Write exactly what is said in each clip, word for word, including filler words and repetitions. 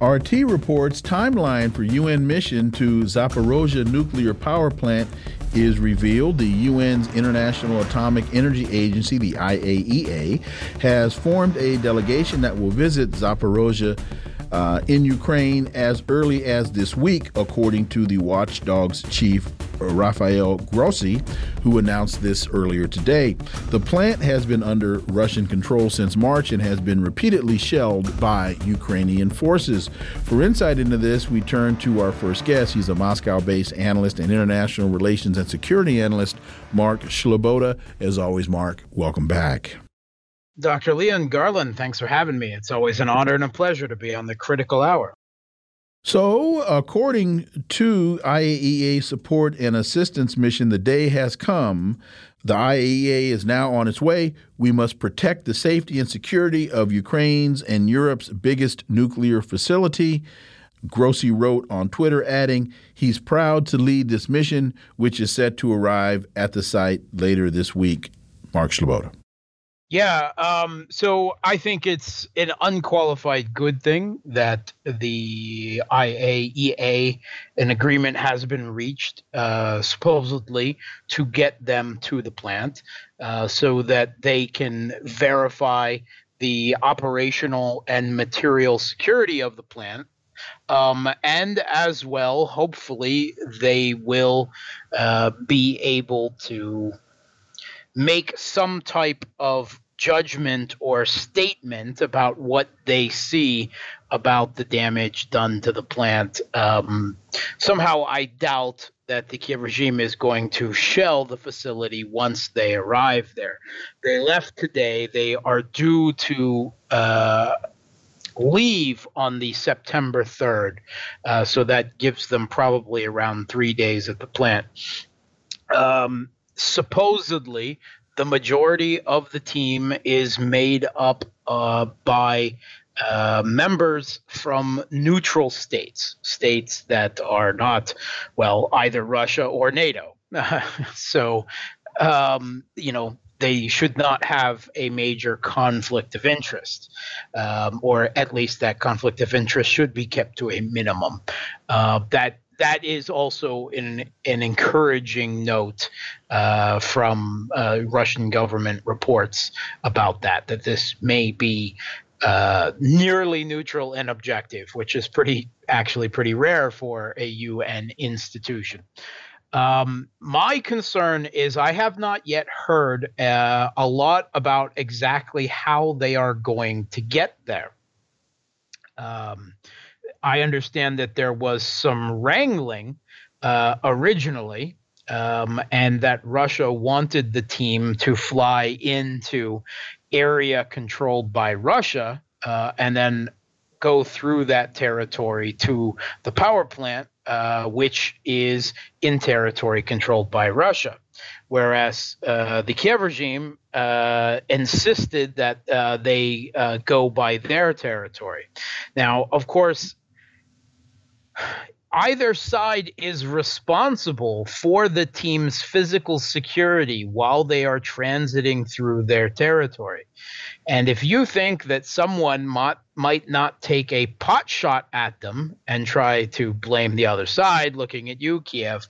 R T reports timeline for U N mission to Zaporozhye nuclear power plant is revealed. The U N's International Atomic Energy Agency, the I A E A, has formed a delegation that will visit Zaporozhye uh, in Ukraine as early as this week, according to the watchdog's chief, Rafael Grossi, who announced this earlier today. The plant has been under Russian control since March and has been repeatedly shelled by Ukrainian forces. For insight into this, we turn to our first guest. He's a Moscow-based analyst and international relations and security analyst, Mark Sleboda. As always, Mark, welcome back. Doctor Leon, Garland, thanks for having me. It's always an honor and a pleasure to be on The Critical Hour. So, according to I A E A support and assistance mission, the day has come. The I A E A is now on its way. We must protect the safety and security of Ukraine's and Europe's biggest nuclear facility. Grossi wrote on Twitter, adding, he's proud to lead this mission, which is set to arrive at the site later this week. Mark Sleboda. Yeah, um, so I think it's an unqualified good thing that the I A E A, an agreement has been reached, uh, supposedly, to get them to the plant uh, so that they can verify the operational and material security of the plant. Um, and as well, hopefully, they will uh, be able to make some type of judgment or statement about what they see about the damage done to the plant. Um, somehow I doubt that the Kiev regime is going to shell the facility once they arrive there. They left today. They are due to uh, leave on the September third, uh, so that gives them probably around three days at the plant. Um, Supposedly, the majority of the team is made up uh, by uh, members from neutral states, states that are not, well, either Russia or NATO. So, um, you know, they should not have a major conflict of interest, um, or at least that conflict of interest should be kept to a minimum. Uh, that That is also an, an encouraging note uh, from uh, Russian government reports about that, that this may be uh, nearly neutral and objective, which is pretty actually pretty rare for a U N institution. Um, my concern is I have not yet heard uh, a lot about exactly how they are going to get there. Um I understand that there was some wrangling uh, originally, um, and that Russia wanted the team to fly into area controlled by Russia uh, and then go through that territory to the power plant, uh, which is in territory controlled by Russia. Whereas uh, the Kiev regime uh, insisted that uh, they uh, go by their territory. Now, of course, either side is responsible for the team's physical security while they are transiting through their territory. And if you think that someone might, might not take a pot shot at them and try to blame the other side, looking at you, Kiev,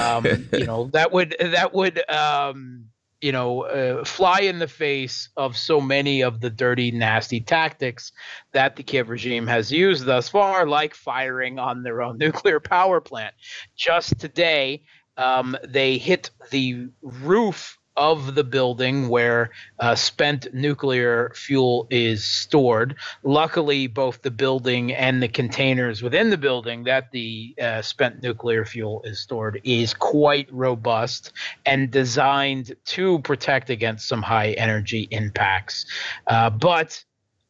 um, you know, that would that would, um, you know, uh, fly in the face of so many of the dirty, nasty tactics that the Kiev regime has used thus far, like firing on their own nuclear power plant. Just today, um, they hit the roof of the building where uh, spent nuclear fuel is stored. Luckily, both the building and the containers within the building that the uh, spent nuclear fuel is stored is quite robust and designed to protect against some high energy impacts. Uh, but,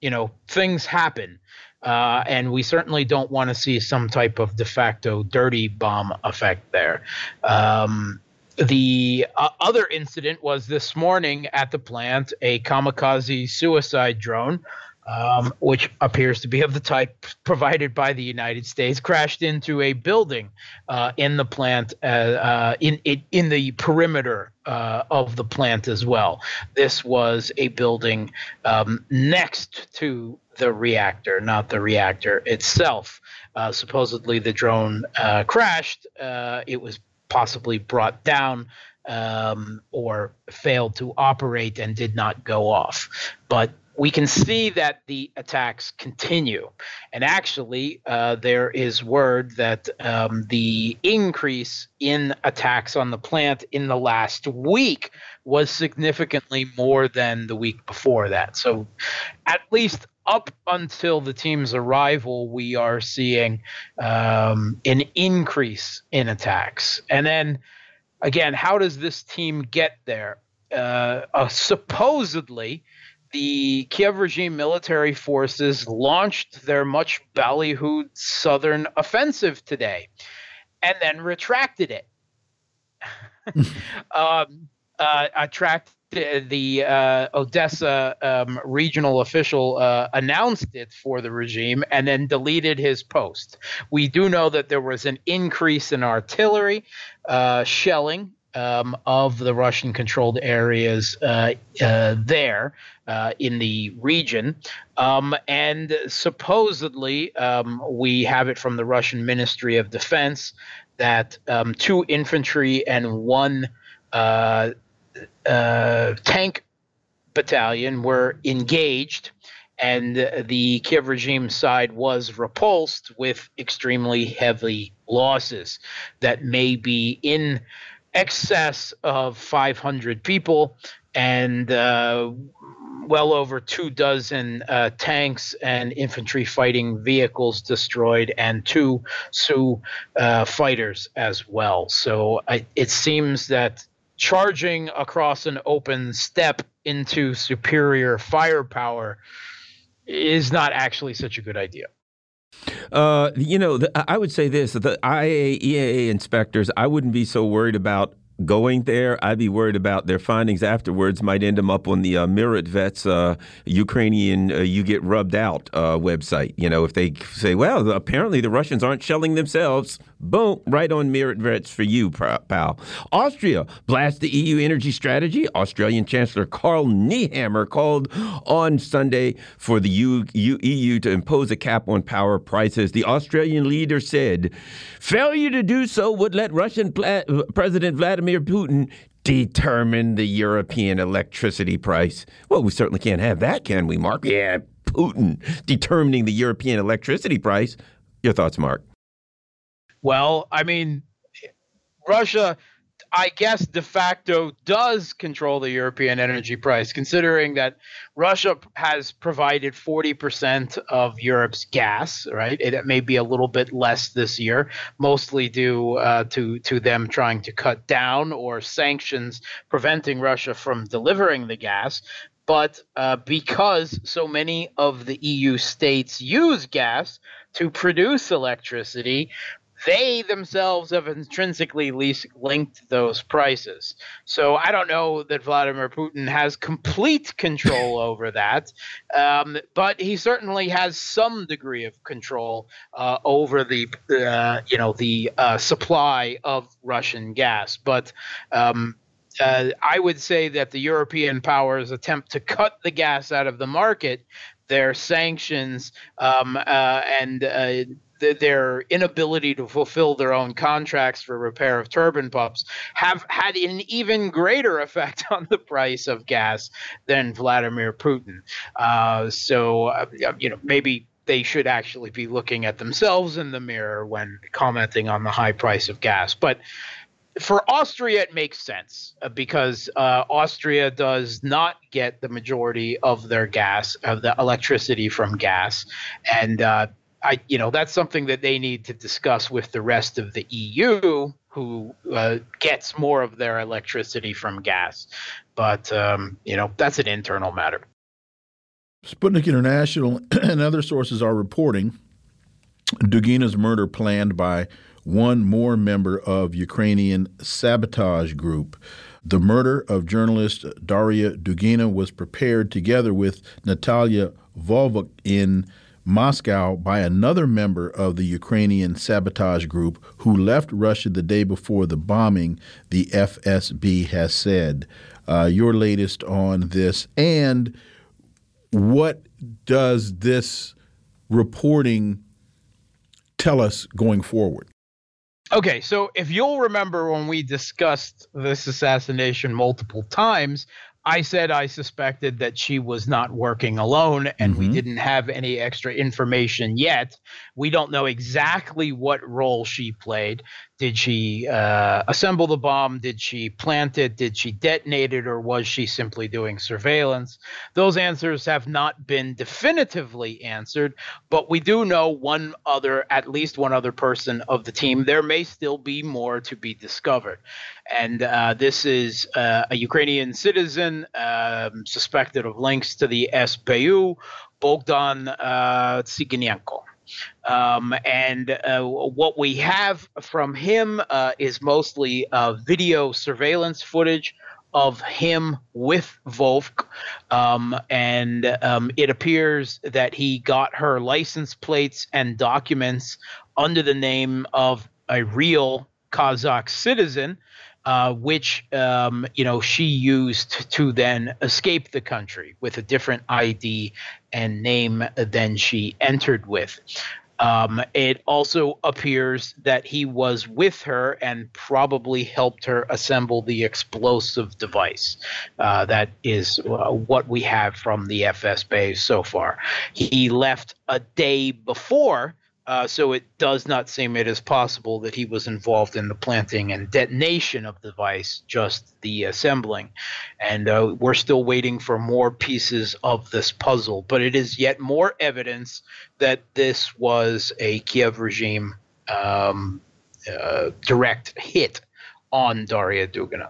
you know, things happen. Uh, and we certainly don't want to see some type of de facto dirty bomb effect there. Um, the uh, other incident was this morning at the plant, a kamikaze suicide drone, um, which appears to be of the type provided by the United States, crashed into a building uh, in the plant, uh, uh, in, in, in the perimeter uh, of the plant as well. This was a building um, next to the reactor, not the reactor itself. Uh, supposedly the drone uh, crashed. Uh, it was possibly brought down um, or failed to operate and did not go off. But we can see that the attacks continue. And actually, uh, there is word that um, the increase in attacks on the plant in the last week was significantly more than the week before that. So at least up until the team's arrival, we are seeing um, an increase in attacks. And then, again, how does this team get there? Uh, uh, supposedly, the Kiev regime military forces launched their much ballyhooed southern offensive today and then retracted it. um, uh, attract- The uh, Odessa um, regional official uh, announced it for the regime and then deleted his post. We do know that there was an increase in artillery uh, shelling um, of the Russian-controlled areas uh, uh, there uh, in the region. Um, and supposedly, um, we have it from the Russian Ministry of Defense that um, two infantry and one uh Uh, tank battalion were engaged, and the Kiev regime side was repulsed with extremely heavy losses that may be in excess of five hundred people and uh, well over two dozen uh, tanks and infantry fighting vehicles destroyed, and two Su uh, fighters as well. So I, it seems that charging across an open steppe into superior firepower is not actually such a good idea. Uh, you know, the, I would say this, the I A E A inspectors, I wouldn't be so worried about going there. I'd be worried about their findings afterwards might end them up on the uh, Myrotvorets uh, Ukrainian uh, you get rubbed out uh, website. You know, if they say, well, apparently the Russians aren't shelling themselves. Boom, right on Myrotvorets for you, pal. Austria blasts the E U energy strategy. Australian Chancellor Carl Niehammer called on Sunday for the E U to impose a cap on power prices. The Australian leader said failure to do so would let Russian pla- President Vladimir Putin determine the European electricity price. Well, we certainly can't have that, can we, Mark? Yeah, Putin determining the European electricity price. Your thoughts, Mark? Well, I mean, Russia, I guess, de facto does control the European energy price, considering that Russia has provided forty percent of Europe's gas, right? It, it may be a little bit less this year, mostly due uh, to, to them trying to cut down or sanctions preventing Russia from delivering the gas. But uh, because so many of the E U states use gas to produce electricity, they themselves have intrinsically linked those prices. So I don't know that Vladimir Putin has complete control over that, um, but he certainly has some degree of control uh, over the, uh, you know, the uh, supply of Russian gas. But um, uh, I would say that the European powers attempt to cut the gas out of the market, their sanctions um, uh, and uh, their inability to fulfill their own contracts for repair of turbine pumps have had an even greater effect on the price of gas than Vladimir Putin. Uh, so, uh, you know, maybe they should actually be looking at themselves in the mirror when commenting on the high price of gas. But for Austria, it makes sense because uh, Austria does not get the majority of their gas, of the electricity from gas. And, uh, I, you know, that's something that they need to discuss with the rest of the E U, who uh, gets more of their electricity from gas. But, um, you know, that's an internal matter. Sputnik International and other sources are reporting Dugina's murder planned by one more member of Ukrainian sabotage group. The murder of journalist Daria Dugina was prepared together with Natalia Volvik in Moscow by another member of the Ukrainian sabotage group who left Russia the day before the bombing, the F S B has said. Uh, your latest on this, and what does this reporting tell us going forward? Okay, so if you'll remember when we discussed this assassination multiple times, I said I suspected that she was not working alone, and mm-hmm. we didn't have any extra information yet. We don't know exactly what role she played. Did she uh, assemble the bomb? Did she plant it? Did she detonate it? Or was she simply doing surveillance? Those answers have not been definitively answered, but we do know one other, at least one other person of the team. There may still be more to be discovered. And uh, this is uh, a Ukrainian citizen Um, suspected of links to the S B U, Bogdan uh, Tsiganenko. Um, and uh, what we have from him uh, is mostly uh, video surveillance footage of him with Volvik. Um, and um, it appears that he got her license plates and documents under the name of a real Kazakh citizen, Uh, which, um, you know, she used to then escape the country with a different I D and name than she entered with. Um, it also appears that he was with her and probably helped her assemble the explosive device. Uh, that is uh, what we have from the F S B so far. He left a day before. Uh, so it does not seem it is possible that he was involved in the planting and detonation of the device, just the assembling. And uh, we're still waiting for more pieces of this puzzle. But it is yet more evidence that this was a Kiev regime um, uh, direct hit on Daria Dugina.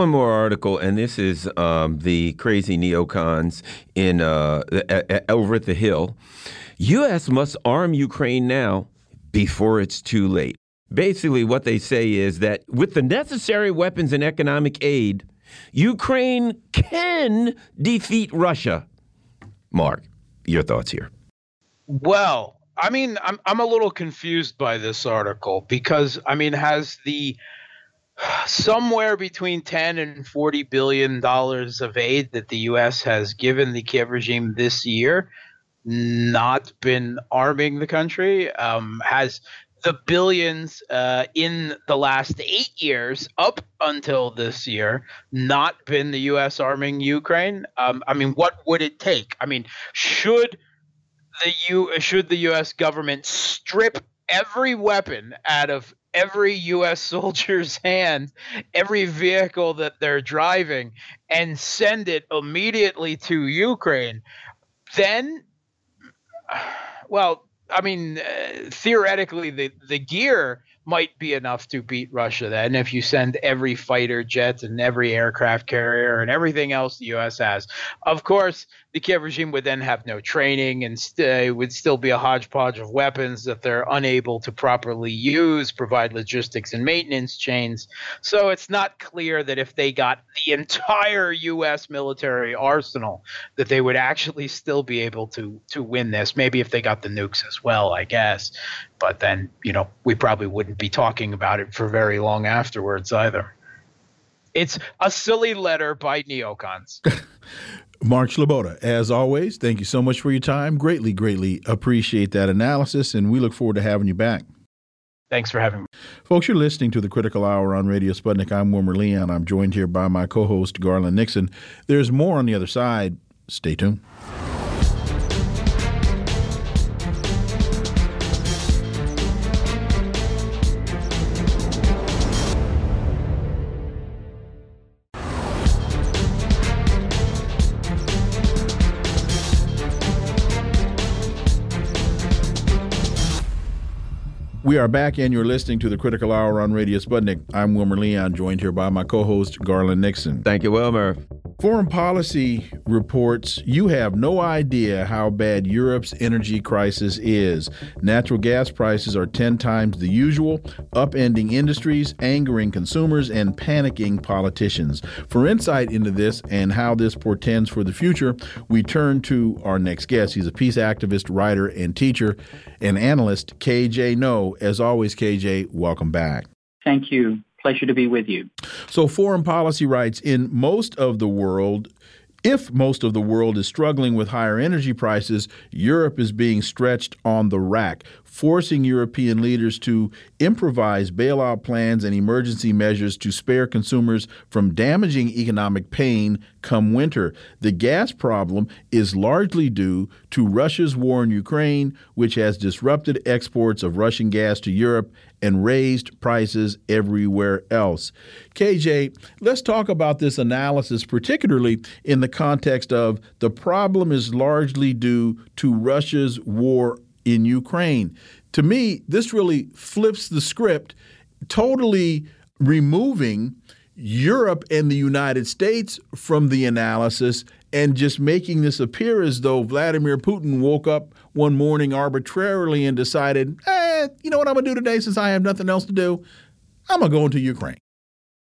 One more article, and this is um, the crazy neocons in uh, a, a, over at the Hill. U S must arm Ukraine now before it's too late. Basically, what they say is that with the necessary weapons and economic aid, Ukraine can defeat Russia. Mark, your thoughts here? Well, I mean, I'm I'm a little confused by this article because, I mean, has the somewhere between ten and forty billion dollars of aid that the U S has given the Kiev regime this year not been arming the country? Um, has the billions uh, in the last eight years up until this year not been the U S arming Ukraine? Um, I mean, what would it take? I mean, should the U should the U S government strip every weapon out of every U S soldier's hand, every vehicle that they're driving, and send it immediately to Ukraine? Then, well, I mean, uh, theoretically, the, the gear might be enough to beat Russia then if you send every fighter jet and every aircraft carrier and everything else the U S has. Of course, the Kiev regime would then have no training and st- would still be a hodgepodge of weapons that they're unable to properly use, provide logistics and maintenance chains. So it's not clear that if they got the entire U S military arsenal that they would actually still be able to to win this. Maybe if they got the nukes as well, I guess. But then, you know, we probably wouldn't be talking about it for very long afterwards either. It's a silly letter by neocons. Mark Sleboda, as always, thank you so much for your time. Greatly, greatly appreciate that analysis, and we look forward to having you back. Thanks for having me. Folks, you're listening to The Critical Hour on Radio Sputnik. I'm Wilmer Leon. I'm joined here by my co-host, Garland Nixon. There's more on the other side. Stay tuned. We are back, and you're listening to The Critical Hour on Radio Sputnik. I'm Wilmer Leon, joined here by my co-host, Garland Nixon. Thank you, Wilmer. Foreign Policy reports you have no idea how bad Europe's energy crisis is. Natural gas prices are ten times the usual, upending industries, angering consumers, and panicking politicians. For insight into this and how this portends for the future, we turn to our next guest. He's a peace activist, writer, and teacher, and analyst, K J. Noh. As always, K J, welcome back. Thank you. Pleasure to be with you. So Foreign Policy writes, in most of the world, if most of the world is struggling with higher energy prices, Europe is being stretched on the rack, forcing European leaders to improvise bailout plans and emergency measures to spare consumers from damaging economic pain come winter. The gas problem is largely due to Russia's war in Ukraine, which has disrupted exports of Russian gas to Europe and raised prices everywhere else. K J, let's talk about this analysis, particularly in the context of the problem is largely due to Russia's war in Ukraine. To me, this really flips the script, totally removing Europe and the United States from the analysis and just making this appear as though Vladimir Putin woke up one morning arbitrarily and decided, eh, you know what I'm going to do today since I have nothing else to do? I'm going to go into Ukraine.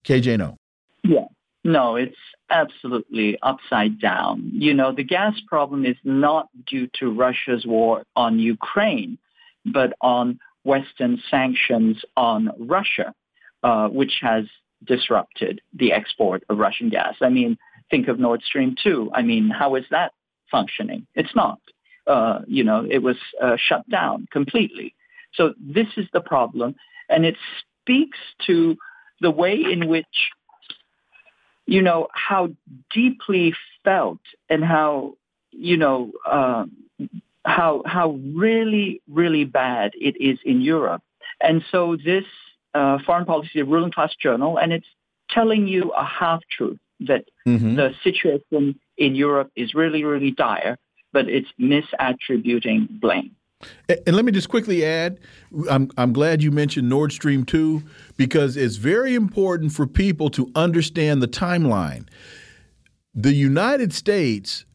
K J. Noh. Yeah. No, it's absolutely upside down. You know, the gas problem is not due to Russia's war on Ukraine, but on Western sanctions on Russia, uh, which has disrupted the export of Russian gas. I mean, think of Nord Stream two. I mean, how is that functioning? It's not. Uh, you know, it was uh, shut down completely. So this is the problem. And it speaks to the way in which, you know, how deeply felt and how, you know, uh, how how really, really bad it is in Europe. And so this uh, Foreign Policy, ruling class journal, and it's telling you a half-truth, that mm-hmm. the situation in Europe is really, really dire, but it's misattributing blame. And, and let me just quickly add, I'm, I'm glad you mentioned Nord Stream two, because it's very important for people to understand the timeline. The United States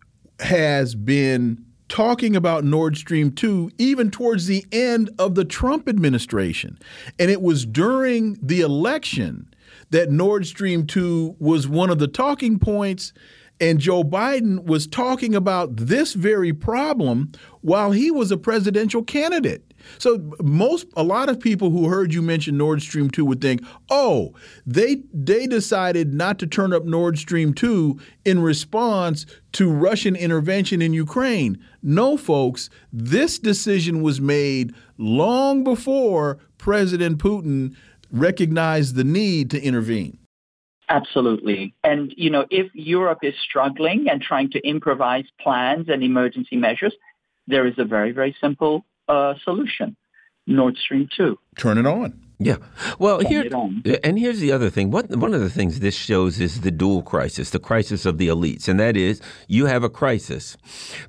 has been talking about Nord Stream two even towards the end of the Trump administration. And it was during the election that Nord Stream two was one of the talking points, and Joe Biden was talking about this very problem while he was a presidential candidate. So most, a lot of people who heard you mention Nord Stream two would think, oh, they they decided not to turn up Nord Stream two in response to Russian intervention in Ukraine. No, folks, this decision was made long before President Putin recognize the need to intervene. Absolutely. And, you know, if Europe is struggling and trying to improvise plans and emergency measures, there is a very, very simple uh, solution. Nord Stream two. Turn it on. Yeah. Well, here and here's the other thing. What, one of the things this shows is the dual crisis, the crisis of the elites. And that is, you have a crisis,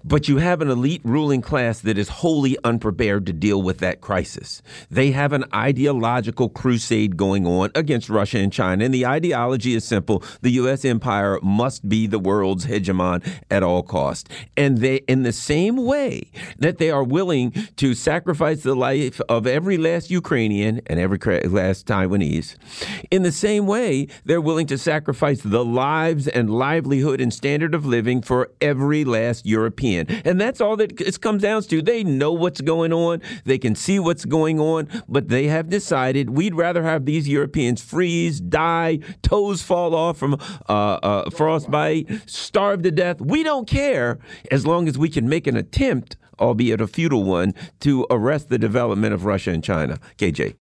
but you have an elite ruling class that is wholly unprepared to deal with that crisis. They have an ideological crusade going on against Russia and China. And the ideology is simple. The U S empire must be the world's hegemon at all costs. And they, in the same way that they are willing to sacrifice the life of every last Ukrainian and every last Taiwanese, in the same way, they're willing to sacrifice the lives and livelihood and standard of living for every last European. And that's all that it comes down to. They know what's going on. They can see what's going on. But they have decided we'd rather have these Europeans freeze, die, toes fall off from uh, uh, frostbite, starve to death. We don't care as long as we can make an attempt, albeit a futile one, to arrest the development of Russia and China. K J.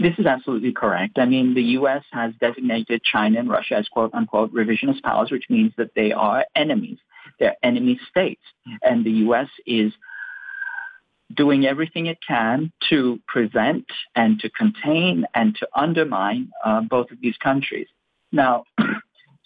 This is absolutely correct. I mean, the U S has designated China and Russia as quote unquote revisionist powers, which means that they are enemies. They're enemy states. And the U S is doing everything it can to prevent and to contain and to undermine uh, both of these countries. Now,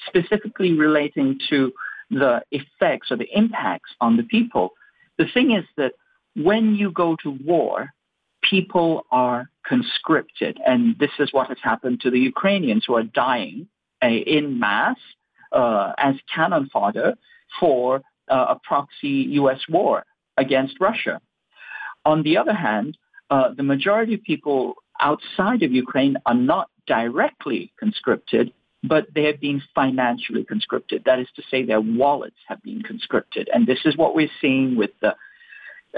specifically relating to the effects or the impacts on the people, the thing is that when you go to war, people are conscripted, and this is what has happened to the Ukrainians who are dying uh, in mass uh, as cannon fodder for uh, a proxy U S war against Russia. On the other hand, uh, the majority of people outside of Ukraine are not directly conscripted, but they have been financially conscripted. That is to say, their wallets have been conscripted. And this is what we're seeing with the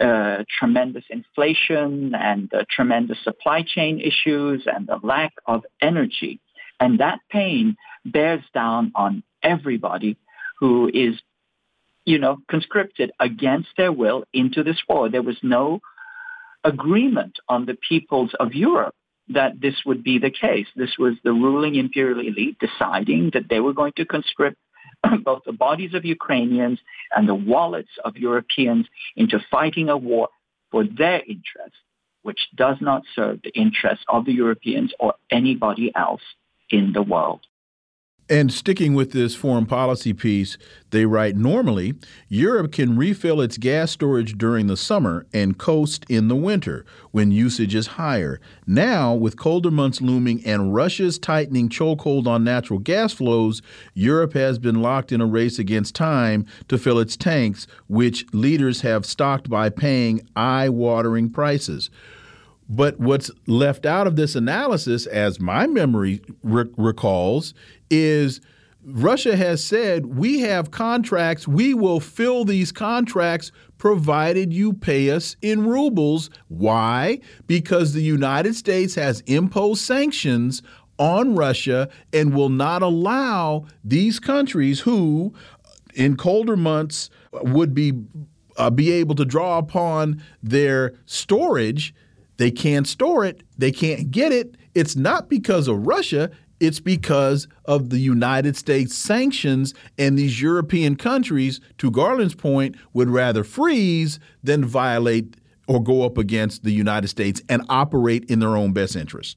Uh, tremendous inflation and uh, tremendous supply chain issues and the lack of energy. And that pain bears down on everybody who is, you know, conscripted against their will into this war. There was no agreement on the peoples of Europe that this would be the case. This was the ruling imperial elite deciding that they were going to conscript both the bodies of Ukrainians and the wallets of Europeans into fighting a war for their interests, which does not serve the interests of the Europeans or anybody else in the world. And sticking with this foreign policy piece, they write, normally, Europe can refill its gas storage during the summer and coast in the winter when usage is higher. Now, with colder months looming and Russia's tightening chokehold on natural gas flows, Europe has been locked in a race against time to fill its tanks, which leaders have stocked by paying eye-watering prices. But what's left out of this analysis, as my memory re- recalls, is Russia has said, we have contracts, we will fill these contracts provided you pay us in rubles. Why? Because the United States has imposed sanctions on Russia and will not allow these countries who, in colder months, would be, uh, be able to draw upon their storage. They can't store it. They can't get it. It's not because of Russia. It's because of the United States sanctions, and these European countries, to Garland's point, would rather freeze than violate or go up against the United States and operate in their own best interest.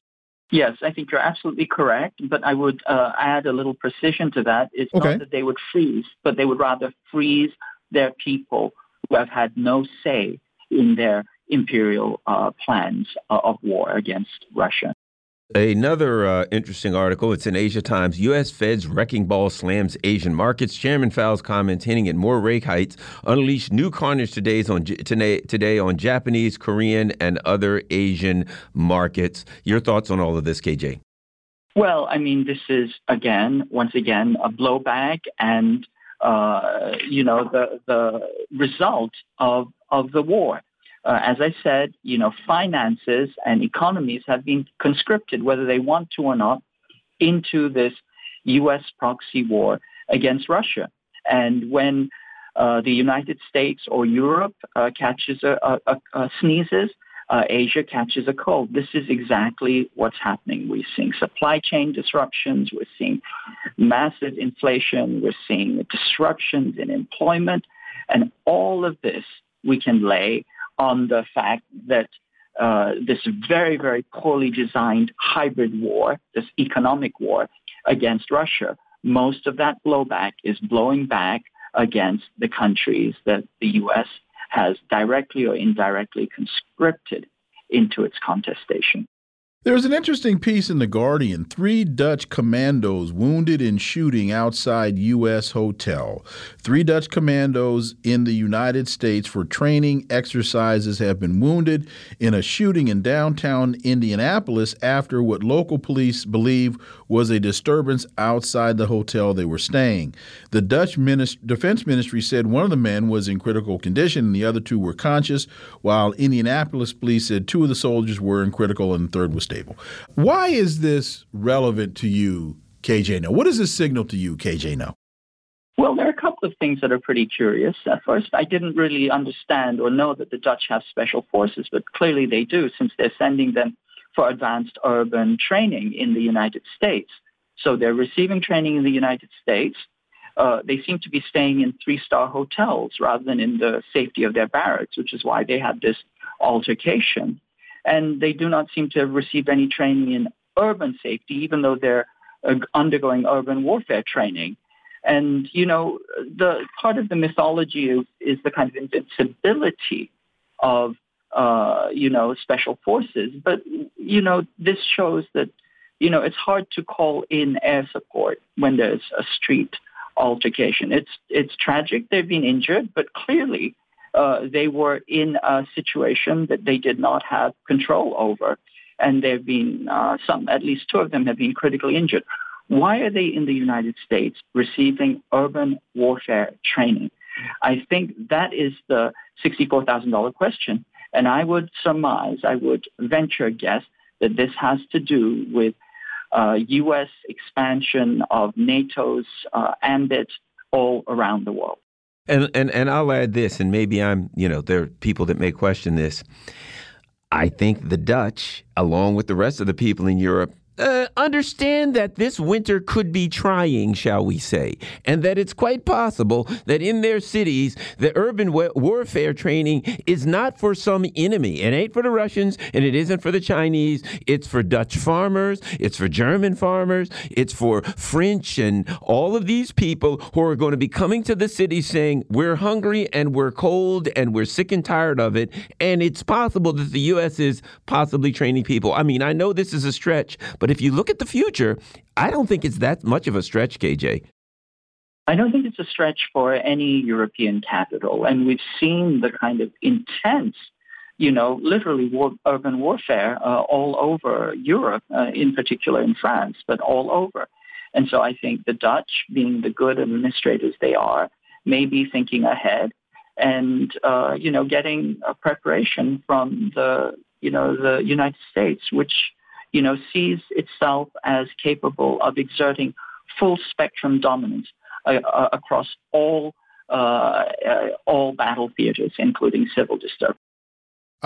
Yes, I think you're absolutely correct, but I would uh, add a little precision to that. It's okay. Not that they would freeze, but they would rather freeze their people who have had no say in their imperial uh, plans of war against Russia. Another uh, interesting article, it's in Asia Times, U S Fed's wrecking ball slams Asian markets. Chairman Fau's comments hinting at more rate hikes unleashed new carnage today's on, today, today on Japanese, Korean, and other Asian markets. Your thoughts on all of this, K J? Well, I mean, this is, again, once again, a blowback and, uh, you know, the the result of, of the war. Uh, as I said, you know, finances and economies have been conscripted, whether they want to or not, into this U S proxy war against Russia. And when uh, the United States or Europe uh, catches a, a, a sneezes, uh, Asia catches a cold. This is exactly what's happening. We're seeing supply chain disruptions. We're seeing massive inflation. We're seeing disruptions in employment. And all of this we can lay on the fact that uh, this very, very poorly designed hybrid war, this economic war against Russia, most of that blowback is blowing back against the countries that the U S has directly or indirectly conscripted into its contestation. There's an interesting piece in The Guardian. Three Dutch commandos wounded in shooting outside U S hotel. Three Dutch commandos in the United States for training exercises have been wounded in a shooting in downtown Indianapolis after what local police believe was a disturbance outside the hotel they were staying. The Dutch Minist- Defense Ministry said one of the men was in critical condition and the other two were conscious, while Indianapolis police said two of the soldiers were in critical and the third was stable. Why is this relevant to you, K J Noh? What does this signal to you, K J Noh? Well, there are a couple of things that are pretty curious. At first, I didn't really understand or know that the Dutch have special forces, but clearly they do, since they're sending them for advanced urban training in the United States. So they're receiving training in the United States. Uh, they seem to be staying in three-star hotels rather than in the safety of their barracks, which is why they had this altercation. And they do not seem to have received any training in urban safety, even though they're uh, undergoing urban warfare training. And, you know, the part of the mythology is, is the kind of invincibility of, uh, you know, special forces. But, you know, this shows that, you know, it's hard to call in air support when there's a street altercation. It's it's tragic they've been injured, but clearly uh, they were in a situation that they did not have control over, and there have been uh, some, at least two of them, have been critically injured. Why are they in the United States receiving urban warfare training? I think that is the sixty-four thousand dollars question, and I would surmise, I would venture a guess that this has to do with uh, U S expansion of NATO's uh, ambit all around the world. And, and and I'll add this, and maybe I'm, you know, there are people that may question this. I think the Dutch, along with the rest of the people in Europe, Uh, understand that this winter could be trying, shall we say, and that it's quite possible that in their cities, the urban wa- warfare training is not for some enemy. It ain't for the Russians, and it isn't for the Chinese. It's for Dutch farmers. It's for German farmers. It's for French and all of these people who are going to be coming to the city saying, we're hungry and we're cold and we're sick and tired of it. And it's possible that the U S is possibly training people. I mean, I know this is a stretch, but But if you look at the future, I don't think it's that much of a stretch, K J. I don't think it's a stretch for any European capital. And we've seen the kind of intense, you know, literally war, urban warfare uh, all over Europe, uh, in particular in France, but all over. And so I think the Dutch, being the good administrators they are, may be thinking ahead and, uh, you know, getting a preparation from the, you know, the United States, which you know, sees itself as capable of exerting full spectrum dominance uh, uh, across all uh, uh, all battle theaters, including civil disturbance.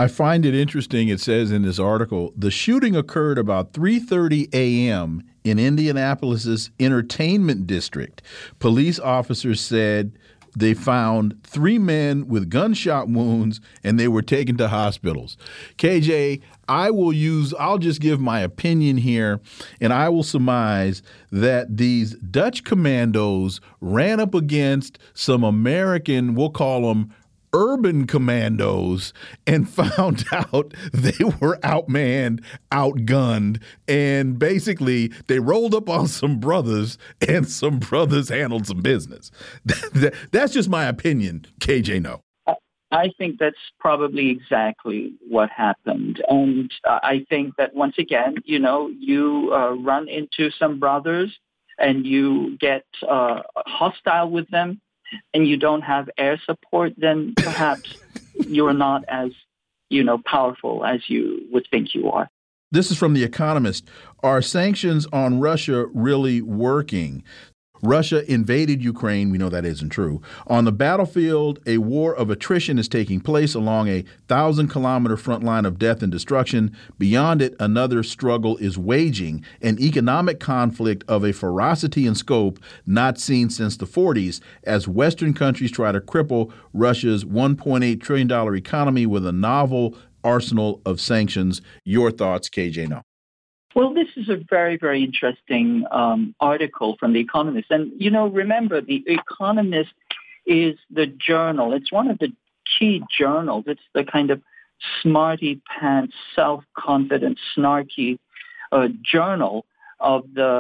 I find it interesting, it says in this article, the shooting occurred about three thirty a m in Indianapolis's entertainment district. Police officers said they found three men with gunshot wounds, and they were taken to hospitals. K J, I will use, I'll just give my opinion here, and I will surmise that these Dutch commandos ran up against some American, we'll call them urban commandos, and found out they were outmanned, outgunned, and basically they rolled up on some brothers, and some brothers handled some business. That's just my opinion, K J. Noh. I think that's probably exactly what happened. And uh, I think that once again, you know, you uh, run into some brothers and you get uh, hostile with them, and you don't have air support, then perhaps you're not as, you know, powerful as you would think you are. This is from The Economist. Are sanctions on Russia really working? Russia invaded Ukraine. We know that isn't true. On the battlefield, a war of attrition is taking place along a one thousand kilometer front line of death and destruction. Beyond it, another struggle is waging, an economic conflict of a ferocity and scope not seen since the forties, as Western countries try to cripple Russia's one point eight trillion dollars economy with a novel arsenal of sanctions. Your thoughts, K J. Noh? Well, this is a very, very interesting um, article from The Economist. And, you know, remember, The Economist is the journal. It's one of the key journals. It's the kind of smarty pants, self-confident, snarky uh, journal of the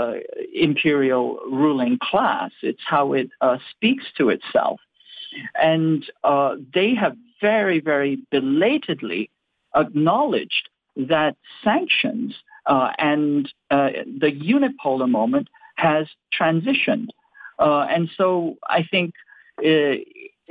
imperial ruling class. It's how it uh, speaks to itself. And uh, they have very, very belatedly acknowledged that sanctions Uh, and uh, the unipolar moment has transitioned. Uh, and so I think uh,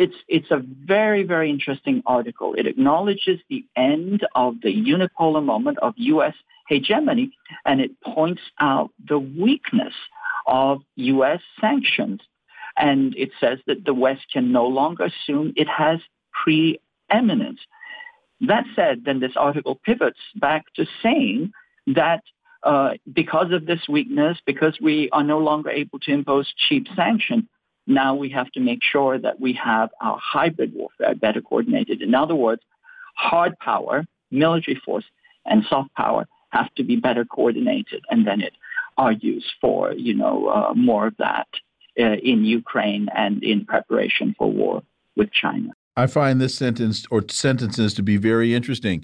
it's it's a very, very interesting article. It acknowledges the end of the unipolar moment of U S hegemony, and it points out the weakness of U S sanctions. And it says that the West can no longer assume it has preeminence. That said, then this article pivots back to saying that uh, because of this weakness, because we are no longer able to impose cheap sanctions, now we have to make sure that we have our hybrid warfare better coordinated. In other words, hard power, military force, and soft power have to be better coordinated. And then it argues for, you know, uh, more of that uh, in Ukraine and in preparation for war with China. I find this sentence or sentences to be very interesting.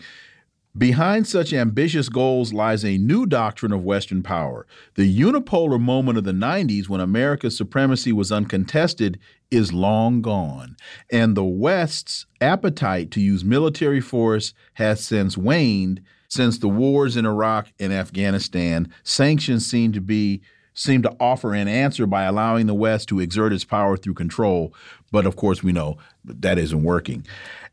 Behind such ambitious goals lies a new doctrine of Western power. The unipolar moment of the nineties, when America's supremacy was uncontested, is long gone, and the West's appetite to use military force has since waned. Since the wars in Iraq and Afghanistan, sanctions seem to be seem to offer an answer by allowing the West to exert its power through control. But of course, we know that isn't working.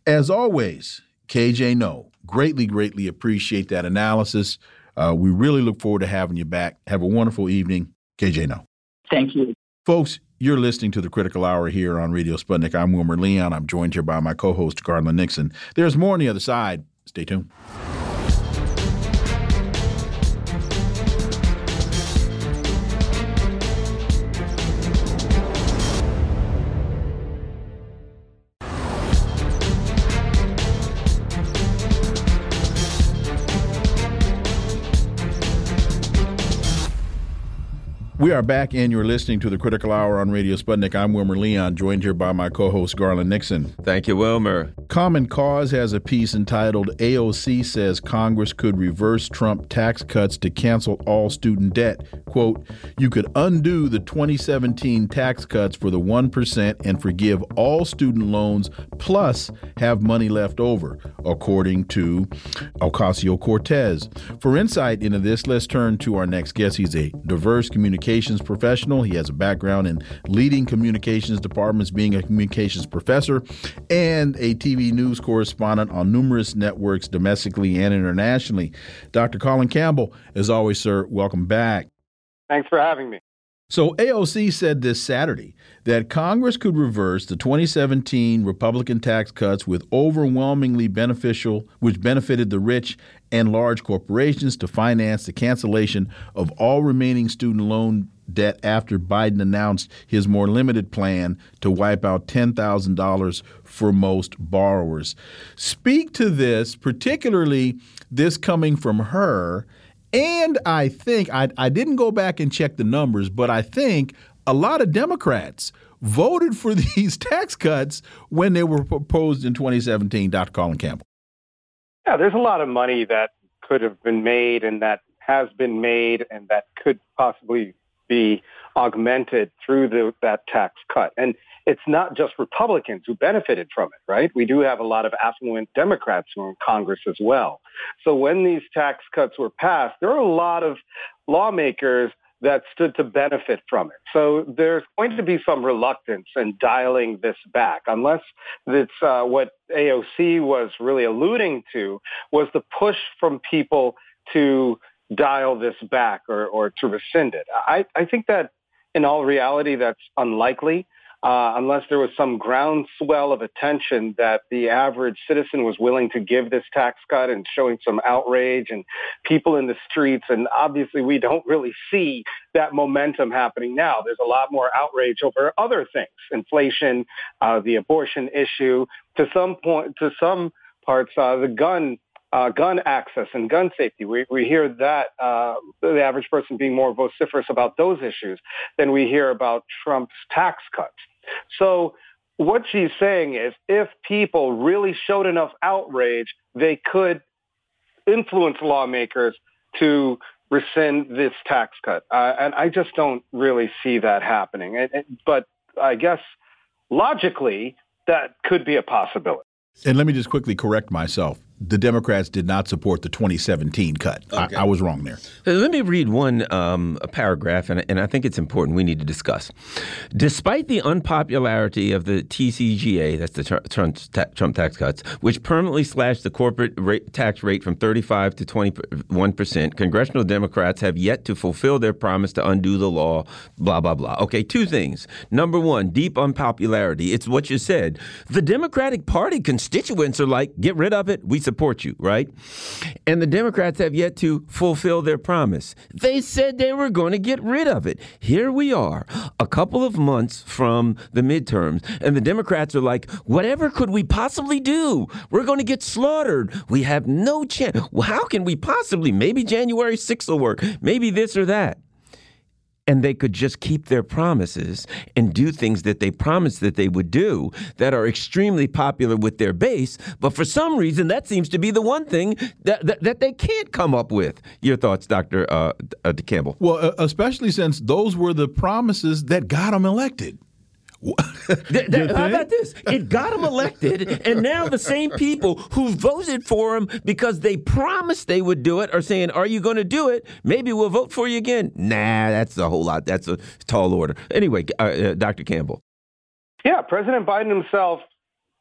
As always, K J. Noh, greatly, greatly appreciate that analysis. Uh, we really look forward to having you back. Have a wonderful evening, K J. Noh. Thank you. Folks, you're listening to The Critical Hour here on Radio Sputnik. I'm Wilmer Leon. I'm joined here by my co-host, Garland Nixon. There's more on the other side. Stay tuned. We are back, and you're listening to The Critical Hour on Radio Sputnik. I'm Wilmer Leon, joined here by my co-host, Garland Nixon. Thank you, Wilmer. Common Cause has a piece entitled, A O C Says Congress Could Reverse Trump Tax Cuts to Cancel All Student Debt. Quote, you could undo the twenty seventeen tax cuts for the one percent and forgive all student loans, plus have money left over, according to Ocasio-Cortez. For insight into this, let's turn to our next guest. He's a diverse communicator professional. He has a background in leading communications departments, being a communications professor, and a T V news correspondent on numerous networks domestically and internationally. Doctor Colin Campbell, as always, sir, welcome back. Thanks for having me. So A O C said this Saturday that Congress could reverse the twenty seventeen Republican tax cuts with overwhelmingly beneficial, which benefited the rich and large corporations, to finance the cancellation of all remaining student loan debt after Biden announced his more limited plan to wipe out ten thousand dollars for most borrowers. Speak to this, particularly this coming from her. And I think, I, I didn't go back and check the numbers, but I think a lot of Democrats voted for these tax cuts when they were proposed in twenty seventeen, Doctor Colin Campbell. Yeah, there's a lot of money that could have been made and that has been made and that could possibly be augmented through the, that tax cut. And it's not just Republicans who benefited from it, right? We do have a lot of affluent Democrats who are in Congress as well. So when these tax cuts were passed, there are a lot of lawmakers that stood to benefit from it. So there's going to be some reluctance in dialing this back, unless it's uh, what A O C was really alluding to was the push from people to dial this back or, or to rescind it. I, I think that in all reality, that's unlikely, uh, unless there was some groundswell of attention that the average citizen was willing to give this tax cut and showing some outrage and people in the streets. And obviously, we don't really see that momentum happening now. There's a lot more outrage over other things, inflation, uh, the abortion issue, to some point, to some parts, uh, the gun Uh, gun access and gun safety. We, we hear that uh, the average person being more vociferous about those issues than we hear about Trump's tax cuts. So what she's saying is if people really showed enough outrage, they could influence lawmakers to rescind this tax cut. Uh, and I just don't really see that happening. It, it, but I guess logically, that could be a possibility. And let me just quickly correct myself. The Democrats did not support the twenty seventeen cut. Okay. I, I was wrong there. Let me read one um, a paragraph, and, and I think it's important we need to discuss. Despite the unpopularity of the T C G A, that's the Trump, ta Trump tax cuts, which permanently slashed the corporate rate, tax rate from thirty-five to twenty-one percent, congressional Democrats have yet to fulfill their promise to undo the law, blah, blah, blah. Okay, two things. Number one, deep unpopularity. It's what you said. The Democratic Party constituents are like, get rid of it. We support you, right? And the Democrats have yet to fulfill their promise. They said they were going to get rid of it. Here we are, a couple of months from the midterms, and the Democrats are like, whatever could we possibly do? We're going to get slaughtered. We have no chance. How can we possibly? Maybe January sixth will work. Maybe this or that. and they could just keep their promises and do things that they promised that they would do that are extremely popular with their base. But for some reason, that seems to be the one thing that that, that they can't come up with. Your thoughts, Doctor Uh, uh, Campbell? Well, especially since those were the promises that got them elected. that, that, how about this? It got him elected, and now the same people who voted for him because they promised they would do it are saying, are you going to do it? Maybe we'll vote for you again. Nah, that's a whole lot. That's a tall order. Anyway, uh, uh, Doctor Campbell. Yeah, President Biden himself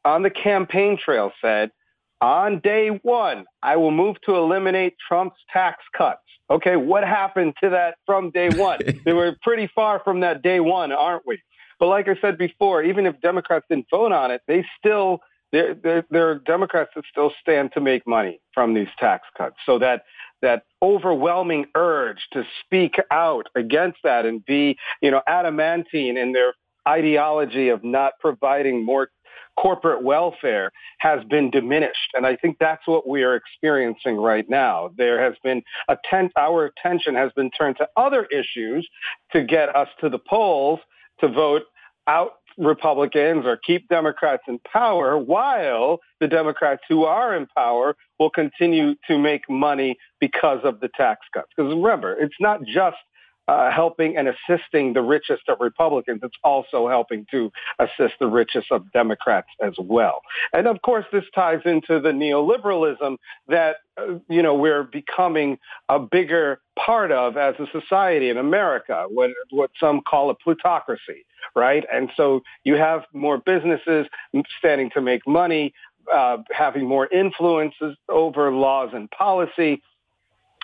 on the campaign trail said, on day one, I will move to eliminate Trump's tax cuts. Okay, what happened to that from day one? They were pretty far from that day one, aren't we? But like I said before, even if Democrats didn't vote on it, they still there there are Democrats that still stand to make money from these tax cuts. So that that overwhelming urge to speak out against that and be, you know, adamantine in their ideology of not providing more corporate welfare has been diminished. And I think that's what we are experiencing right now. There has been a ten, our attention has been turned to other issues to get us to the polls to vote out Republicans or keep Democrats in power, while the Democrats who are in power will continue to make money because of the tax cuts. Because remember, it's not just uh, helping and assisting the richest of Republicans. It's also helping to assist the richest of Democrats as well. And of course, this ties into the neoliberalism that, uh, you know, we're becoming a bigger part of as a society in America, what, what some call a plutocracy, right? And so you have more businesses standing to make money, uh, having more influences over laws and policy.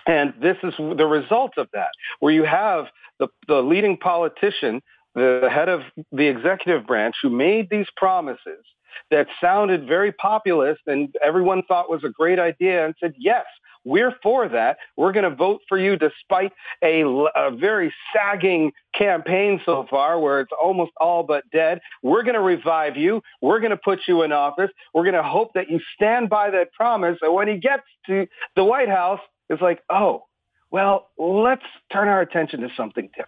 And this is the result of that, where you have the, the leading politician, the head of the executive branch, who made these promises that sounded very populist and everyone thought was a great idea and said, yes, we're for that. We're going to vote for you despite a, a very sagging campaign so far where it's almost all but dead. We're going to revive you. We're going to put you in office. We're going to hope that you stand by that promise. And when he gets to the White House, it's like, oh, well, let's turn our attention to something different.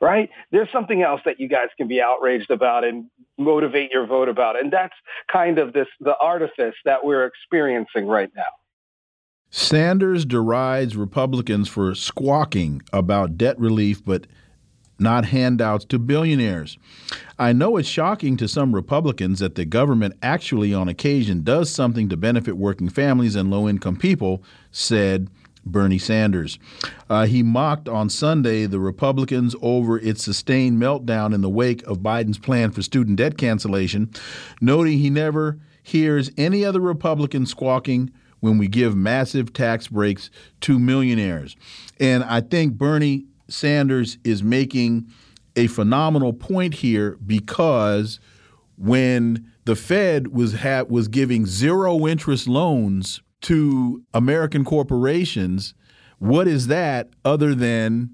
Right? There's something else that you guys can be outraged about and motivate your vote about. And that's kind of this the artifice that we're experiencing right now. Sanders derides Republicans for squawking about debt relief, but not handouts to billionaires. I know it's shocking to some Republicans that the government actually on occasion does something to benefit working families and low-income people, said Bernie Sanders. Uh, he mocked on Sunday the Republicans over its sustained meltdown in the wake of Biden's plan for student debt cancellation, noting he never hears any other Republican squawking when we give massive tax breaks to millionaires. And I think Bernie Sanders is making a phenomenal point here, because when the Fed was ha- was giving zero interest loans to American corporations, what is that other than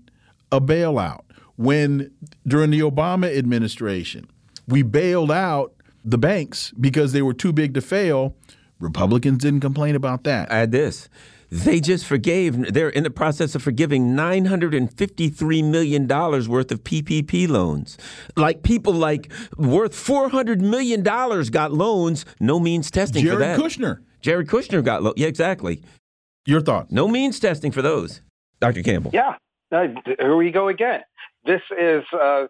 a bailout? When during the Obama administration, we bailed out the banks because they were too big to fail, Republicans didn't complain about that. Add this. They just forgave, they're in the process of forgiving nine hundred fifty-three million dollars worth of P P P loans. Like people like worth four hundred million dollars got loans, no means testing Jared for that. Jared Kushner. Jared Kushner got low. Yeah, exactly. Your thoughts? No means testing for those. Doctor Campbell. Yeah. Uh, here we go again. This is uh,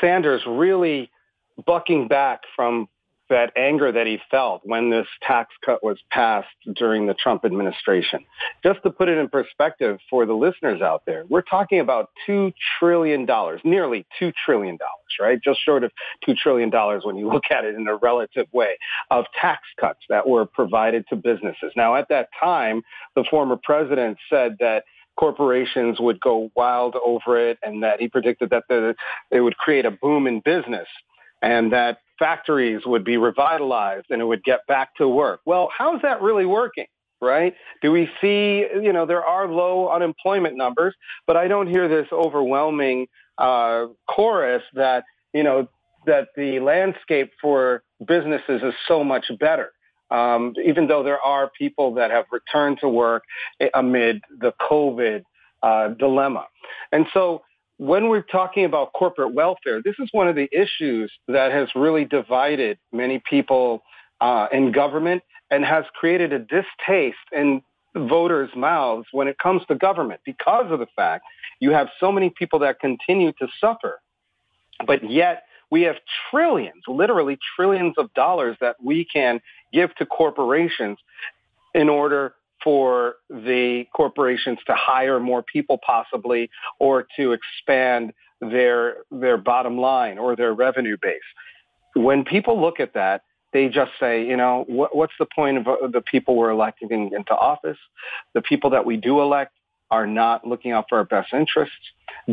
Sanders really bucking back from that anger that he felt when this tax cut was passed during the Trump administration. Just to put it in perspective for the listeners out there, we're talking about two trillion dollars, nearly two trillion dollars, right? Just short of two trillion dollars when you look at it in a relative way, of tax cuts that were provided to businesses. Now, at that time, the former president said that corporations would go wild over it and that he predicted that the, it would create a boom in business and that factories would be revitalized and it would get back to work. Well, how's that really working, right? Do we see, you know, there are low unemployment numbers, but I don't hear this overwhelming uh, chorus that, you know, that the landscape for businesses is so much better. Um, even though there are people that have returned to work amid the COVID uh, dilemma. And so when we're talking about corporate welfare, this is one of the issues that has really divided many people uh, in government and has created a distaste in voters' mouths when it comes to government, because of the fact you have so many people that continue to suffer. But yet we have trillions, literally trillions of dollars that we can give to corporations in order for the corporations to hire more people possibly, or to expand their their bottom line or their revenue base. When people look at that, they just say, you know, what, what's the point of the people we're electing into office? The people that we do elect are not looking out for our best interests.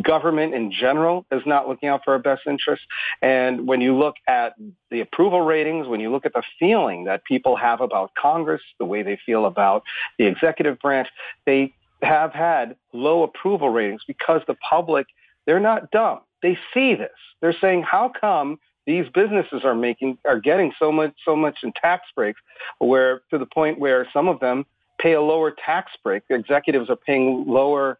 Government in general is not looking out for our best interests. And when you look at the approval ratings, when you look at the feeling that people have about Congress, the way they feel about the executive branch, they have had low approval ratings because the public, they're not dumb. They see this. They're saying, how come these businesses are making, are getting so much, so much in tax breaks, where to the point where some of them pay a lower tax break. The executives are paying lower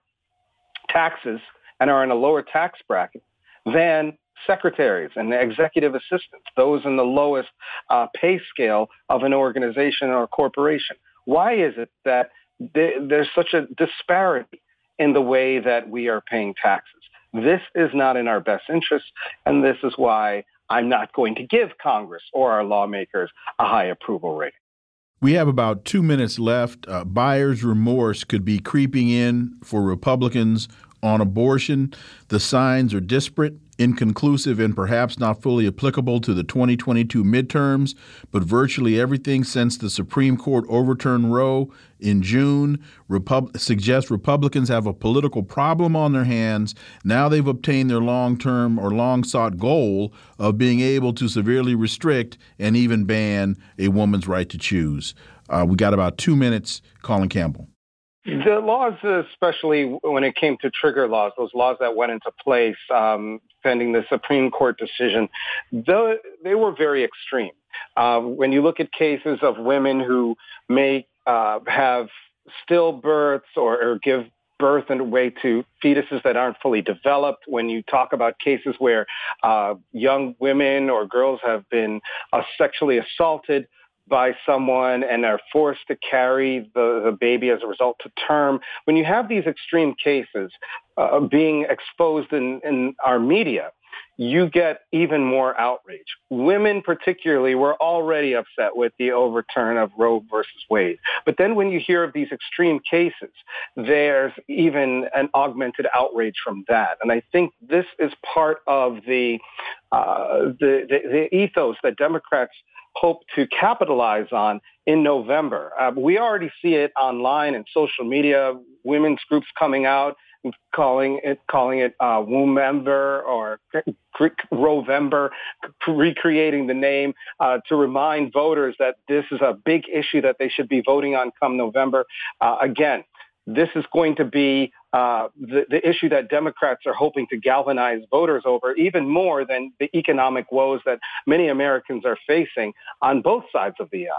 taxes and are in a lower tax bracket than secretaries and the executive assistants, those in the lowest uh, pay scale of an organization or a corporation. Why is it that there's such a disparity in the way that we are paying taxes? This is not in our best interest, and this is why I'm not going to give Congress or our lawmakers a high approval rating. We have about two minutes left. Uh, buyer's remorse could be creeping in for Republicans on abortion. The signs are disparate, inconclusive, and perhaps not fully applicable to the twenty twenty-two midterms, but virtually everything since the Supreme Court overturned Roe in June Repub- suggests Republicans have a political problem on their hands. Now they've obtained their long-term or long-sought goal of being able to severely restrict and even ban a woman's right to choose. Uh, we got about two minutes. Colin Campbell. The laws, especially when it came to trigger laws, those laws that went into place um, pending the Supreme Court decision, though they were very extreme. Uh, when you look at cases of women who may uh, have stillbirths or, or give birth in a way to fetuses that aren't fully developed, when you talk about cases where uh, young women or girls have been uh, sexually assaulted by someone and are forced to carry the, the baby as a result to term. When you have these extreme cases uh, being exposed in, in our media, you get even more outrage. Women particularly were already upset with the overturn of Roe versus Wade. But then when you hear of these extreme cases, there's even an augmented outrage from that. And I think this is part of the, uh, the, the, the ethos that Democrats hope to capitalize on in November. Uh, we already see it online and social media, women's groups coming out and calling it, calling it uh, Wombember or Rovember, recreating the name uh, to remind voters that this is a big issue that they should be voting on come November. Uh, again, this is going to be uh, the, the issue that Democrats are hoping to galvanize voters over, even more than the economic woes that many Americans are facing on both sides of the aisle.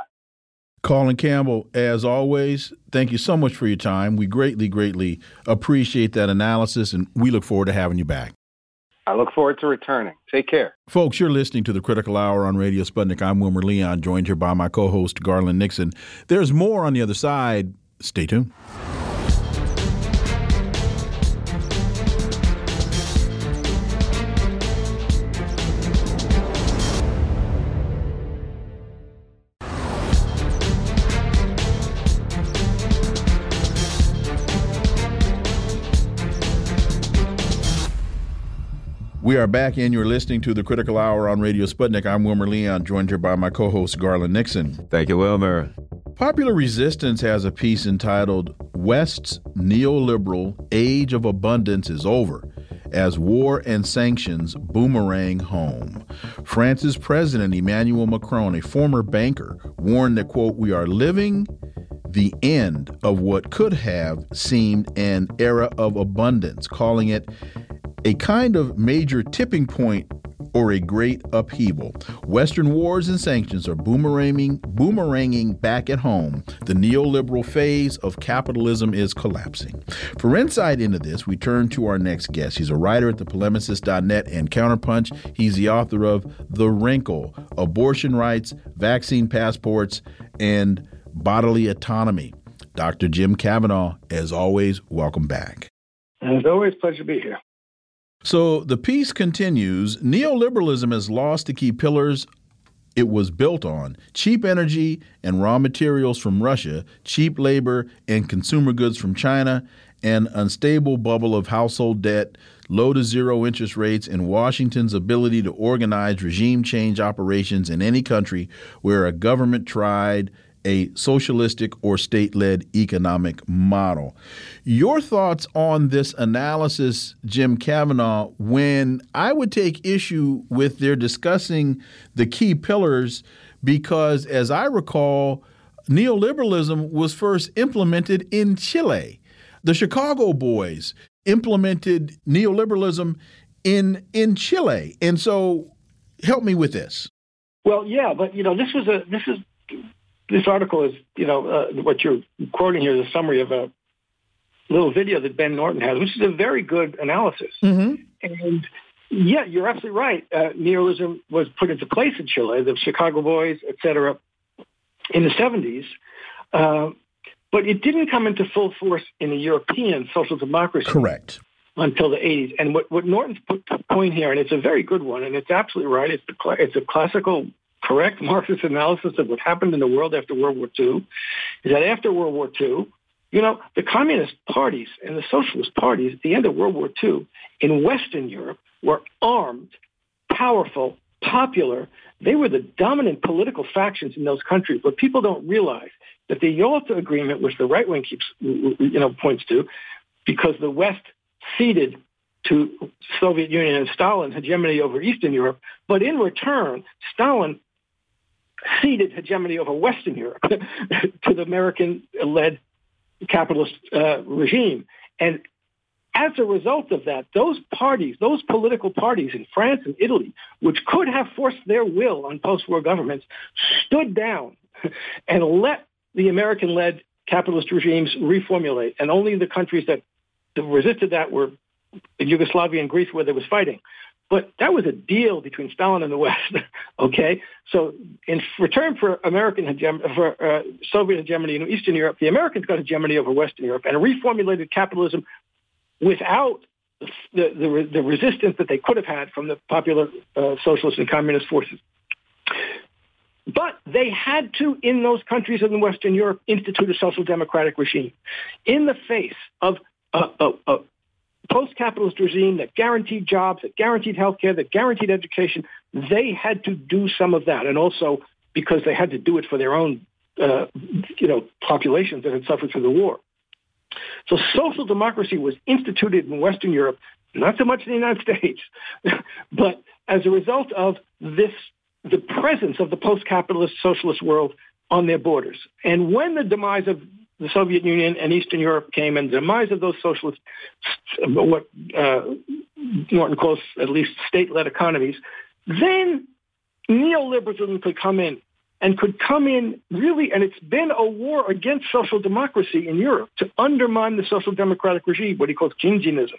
Colin Campbell, as always, thank you so much for your time. We greatly, greatly appreciate that analysis, and we look forward to having you back. I look forward to returning. Take care. Folks, you're listening to The Critical Hour on Radio Sputnik. I'm Wilmer Leon, joined here by my co-host, Garland Nixon. There's more on the other side. Stay tuned. We are back, and you're listening to The Critical Hour on Radio Sputnik. I'm Wilmer Leon, joined here by my co-host, Garland Nixon. Thank you, Wilmer. Popular Resistance has a piece entitled, West's Neoliberal Age of Abundance is Over, as War and Sanctions Boomerang Home. France's President Emmanuel Macron, a former banker, warned that, quote, we are living the end of what could have seemed an era of abundance, calling it a kind of major tipping point or a great upheaval. Western wars and sanctions are boomeranging, boomeranging back at home. The neoliberal phase of capitalism is collapsing. For insight into this, we turn to our next guest. He's a writer at the polemicist dot net and Counterpunch. He's the author of The Wrinkle: Abortion Rights, Vaccine Passports, and Bodily Autonomy. Doctor Jim Kavanagh, as always, welcome back. As always, pleasure to be here. So the piece continues. Neoliberalism has lost the key pillars it was built on: cheap energy and raw materials from Russia, cheap labor and consumer goods from China, an unstable bubble of household debt, low to zero interest rates, and Washington's ability to organize regime change operations in any country where a government tried a socialistic or state-led economic model. Your thoughts on this analysis, Jim Kavanagh, when I would take issue with their discussing the key pillars, because as I recall, neoliberalism was first implemented in Chile. The Chicago Boys implemented neoliberalism in in Chile. And so help me with this. Well, yeah, but, you know, this was a this is This article is, you know, uh, what you're quoting here is a summary of a little video that Ben Norton has, which is a very good analysis. Mm-hmm. And, yeah, you're absolutely right. Uh, neoliberalism was put into place in Chile, the Chicago Boys, et cetera, in the seventies. Uh, but it didn't come into full force in the European social democracy. Correct. Until the eighties. And what, what Norton's point here, and it's a very good one, and it's absolutely right, it's, the, it's a classical correct Marxist analysis of what happened in the world after World War Two is that after World War Two, you know, the communist parties and the socialist parties at the end of World War Two in Western Europe were armed, powerful, popular. They were the dominant political factions in those countries, but people don't realize that the Yalta Agreement, which the right wing keeps, you know, points to, because the West ceded to Soviet Union and Stalin hegemony over Eastern Europe, but in return, Stalin ceded hegemony over Western Europe to the American-led capitalist uh, regime. And as a result of that, those parties, those political parties in France and Italy, which could have forced their will on post-war governments, stood down and let the American-led capitalist regimes reformulate. And only the countries that resisted that were in Yugoslavia and Greece, where there was fighting. But that was a deal between Stalin and the West, okay? So in return for American hegemony, for uh, Soviet hegemony in Eastern Europe, the Americans got hegemony over Western Europe and reformulated capitalism without the, the, the resistance that they could have had from the popular uh, socialist and communist forces. But they had to, in those countries in Western Europe, institute a social democratic regime in the face of a uh, uh, uh, post-capitalist regime that guaranteed jobs, that guaranteed healthcare, that guaranteed education. They had to do some of that. And also because they had to do it for their own, uh, you know, populations that had suffered through the war. So social democracy was instituted in Western Europe, not so much in the United States, but as a result of this, the presence of the post-capitalist socialist world on their borders. And when the demise of the Soviet Union and Eastern Europe came, and the demise of those socialist, what uh, Norton calls at least state-led economies, then neoliberalism could come in, and could come in really, and it's been a war against social democracy in Europe to undermine the social democratic regime, what he calls Keynesianism.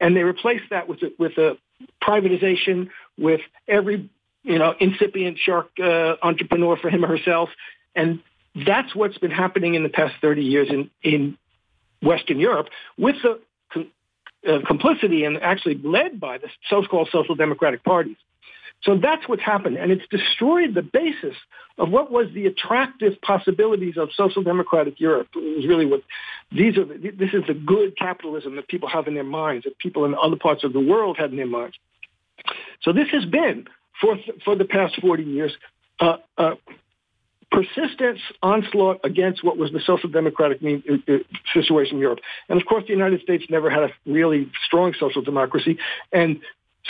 And they replaced that with a, with a privatization, with every, you know, incipient shark uh, entrepreneur for him or herself, and that's what's been happening in the past thirty years in, in Western Europe, with the com- uh, complicity and actually led by the so-called social democratic parties. So that's what's happened. And it's destroyed the basis of what was the attractive possibilities of social democratic Europe. It was really what these are. The, this is the good capitalism that people have in their minds, that people in other parts of the world have in their minds. So this has been, for, for the past forty years, uh, uh, persistence onslaught against what was the social democratic situation in Europe. And of course, the United States never had a really strong social democracy. And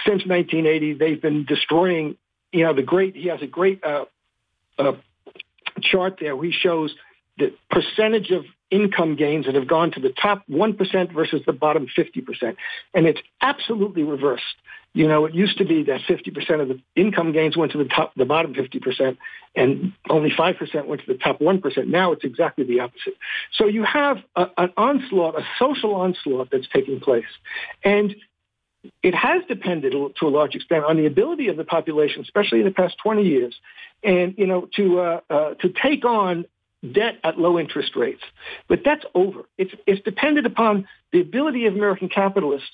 since nineteen eighty, they've been destroying, you know, the great, he has a great uh, uh, chart there. He shows the percentage of income gains that have gone to the top one percent versus the bottom fifty percent. And it's absolutely reversed. You know, it used to be that fifty percent of the income gains went to the top, the bottom fifty percent, and only five percent went to the top one percent. Now it's exactly the opposite. So you have a, an onslaught, a social onslaught that's taking place. And it has depended to a large extent on the ability of the population, especially in the past twenty years, and, you know, to, uh, uh, to take on debt at low interest rates. But that's over. It's, it's depended upon the ability of American capitalists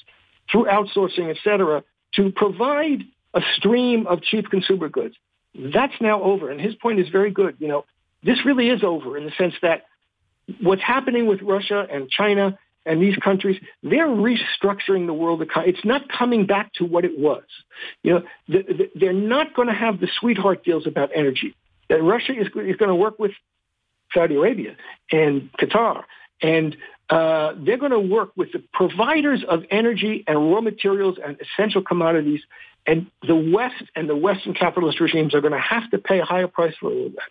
through outsourcing, et cetera, to provide a stream of cheap consumer goods. That's now over. And his point is very good. You know, this really is over in the sense that what's happening with Russia and China and these countries, they're restructuring the world economy. It's not coming back to what it was. You know, the, the, they're not going to have the sweetheart deals about energy. That Russia is, is going to work with Saudi Arabia and Qatar, and uh, they're going to work with the providers of energy and raw materials and essential commodities, and the West and the Western capitalist regimes are going to have to pay a higher price for all of that.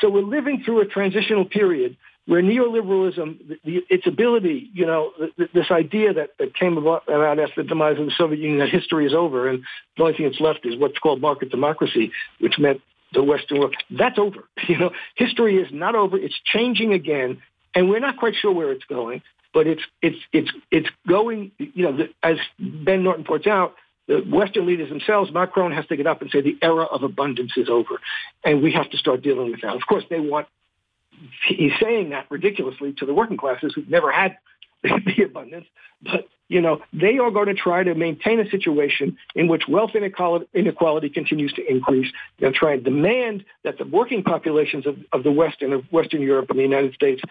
So we're living through a transitional period where neoliberalism, the, the, its ability, you know, the, this idea that, that came about, about after the demise of the Soviet Union, that history is over, and the only thing that's left is what's called market democracy, which meant the Western world. That's over. You know, history is not over. It's changing again, and we're not quite sure where it's going. But it's it's it's it's going. You know, the, as Ben Norton points out, the Western leaders themselves, Macron has to get up and say the era of abundance is over, and we have to start dealing with that. Of course, they want. He's saying that ridiculously to the working classes who've never had the abundance, but you know they are going to try to maintain a situation in which wealth inequality, inequality continues to increase. They'll try and demand that the working populations of, of the West and of Western Europe and the United States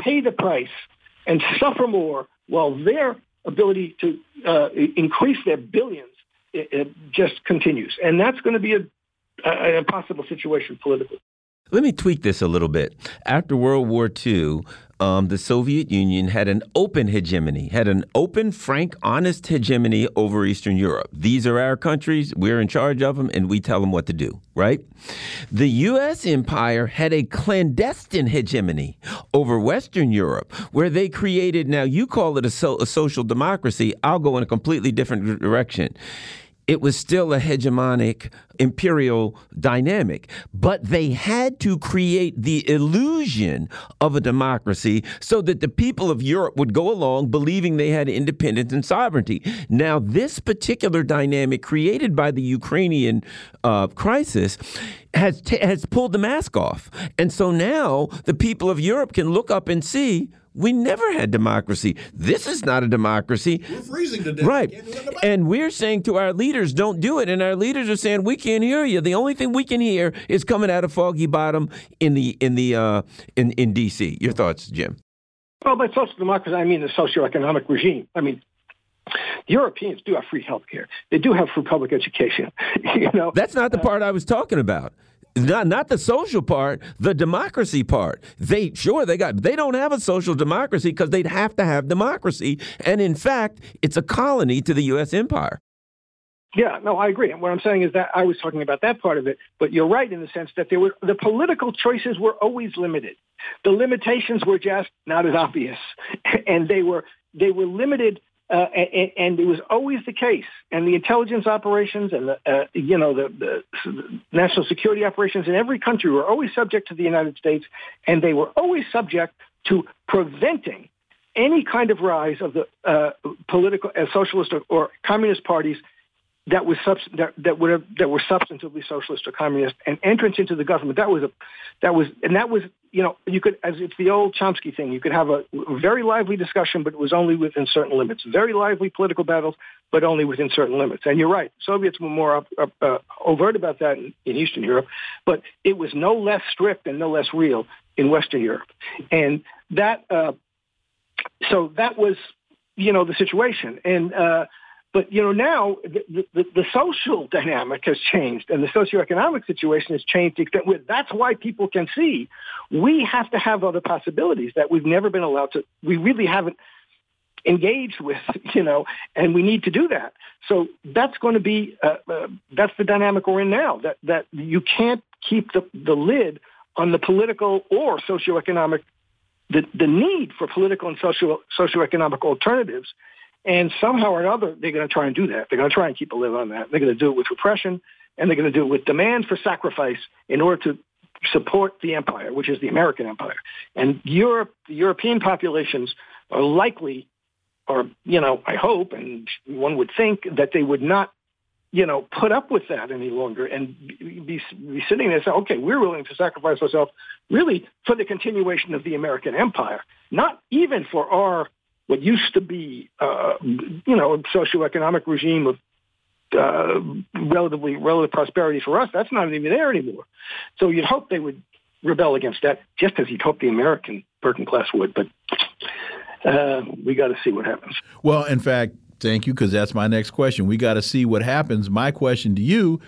pay the price and suffer more, while their ability to uh, increase their billions it, it just continues. And that's going to be a, a, an impossible situation politically. Let me tweak this a little bit. After World War Two, um, the Soviet Union had an open hegemony, had an open, frank, honest hegemony over Eastern Europe. These are our countries. We're in charge of them, and we tell them what to do, right? The U S empire had a clandestine hegemony over Western Europe, where they created, now you call it a, so, a social democracy. I'll go in a completely different direction. It was still a hegemonic imperial dynamic, but they had to create the illusion of a democracy so that the people of Europe would go along believing they had independence and sovereignty. Now, this particular dynamic created by the Ukrainian uh, crisis has t- has pulled the mask off. And so now the people of Europe can look up and see, we never had democracy. This is not a democracy. We're freezing to death. Right. And we're saying to our leaders, don't do it. And our leaders are saying, we can't hear you. The only thing we can hear is coming out of Foggy Bottom in the in the uh, in, in D C. Your thoughts, Jim? Well, by social democracy, I mean the socioeconomic regime. I mean, Europeans do have free health care. They do have free public education. You know, that's not the part I was talking about. Not, not the social part, the democracy part. They sure they got they don't have a social democracy because they'd have to have democracy. And in fact, it's a colony to the U S empire. Yeah, no, I agree. And what I'm saying is that I was talking about that part of it. But you're right in the sense that there were the political choices were always limited. The limitations were just not as obvious, and they were they were limited. Uh, and, and it was always the case. And the intelligence operations and, the, uh, you know, the, the national security operations in every country were always subject to the United States, and they were always subject to preventing any kind of rise of the uh, political uh, socialist or, or communist parties that was sub- that, that would have, that were substantively socialist or communist, and entrance into the government. That was a, that was, and that was, you know, you could, as it's the old Chomsky thing, you could have a very lively discussion, but it was only within certain limits. Very lively political battles, but only within certain limits. And you're right, Soviets were more up, up, uh, overt about that in, in Eastern Europe, but it was no less strict and no less real in Western Europe. And that, uh, so that was, you know, the situation. And, uh, But, you know, now the, the, the social dynamic has changed and the socioeconomic situation has changed to the extent where that's why people can see we have to have other possibilities that we've never been allowed to, we really haven't engaged with, you know, and we need to do that. So that's going to be, uh, uh, that's the dynamic we're in now, that, that you can't keep the, the lid on the political or socioeconomic the, the need for political and social, socioeconomic alternatives. And somehow or another, they're going to try and do that. They're going to try and keep a lid on that. They're going to do it with repression, and they're going to do it with demand for sacrifice in order to support the empire, which is the American empire. And Europe, the European populations are likely, or, you know, I hope, and one would think that they would not, you know, put up with that any longer and be, be sitting there saying, okay, we're willing to sacrifice ourselves really for the continuation of the American empire, not even for our, what used to be, uh, you know, a socioeconomic regime of uh, relatively relative prosperity for us. That's not even there anymore. So you'd hope they would rebel against that, just as you'd hope the American working class would. But uh, we got to see what happens. Well, in fact, thank you, because that's my next question. We got to see what happens. My question to you,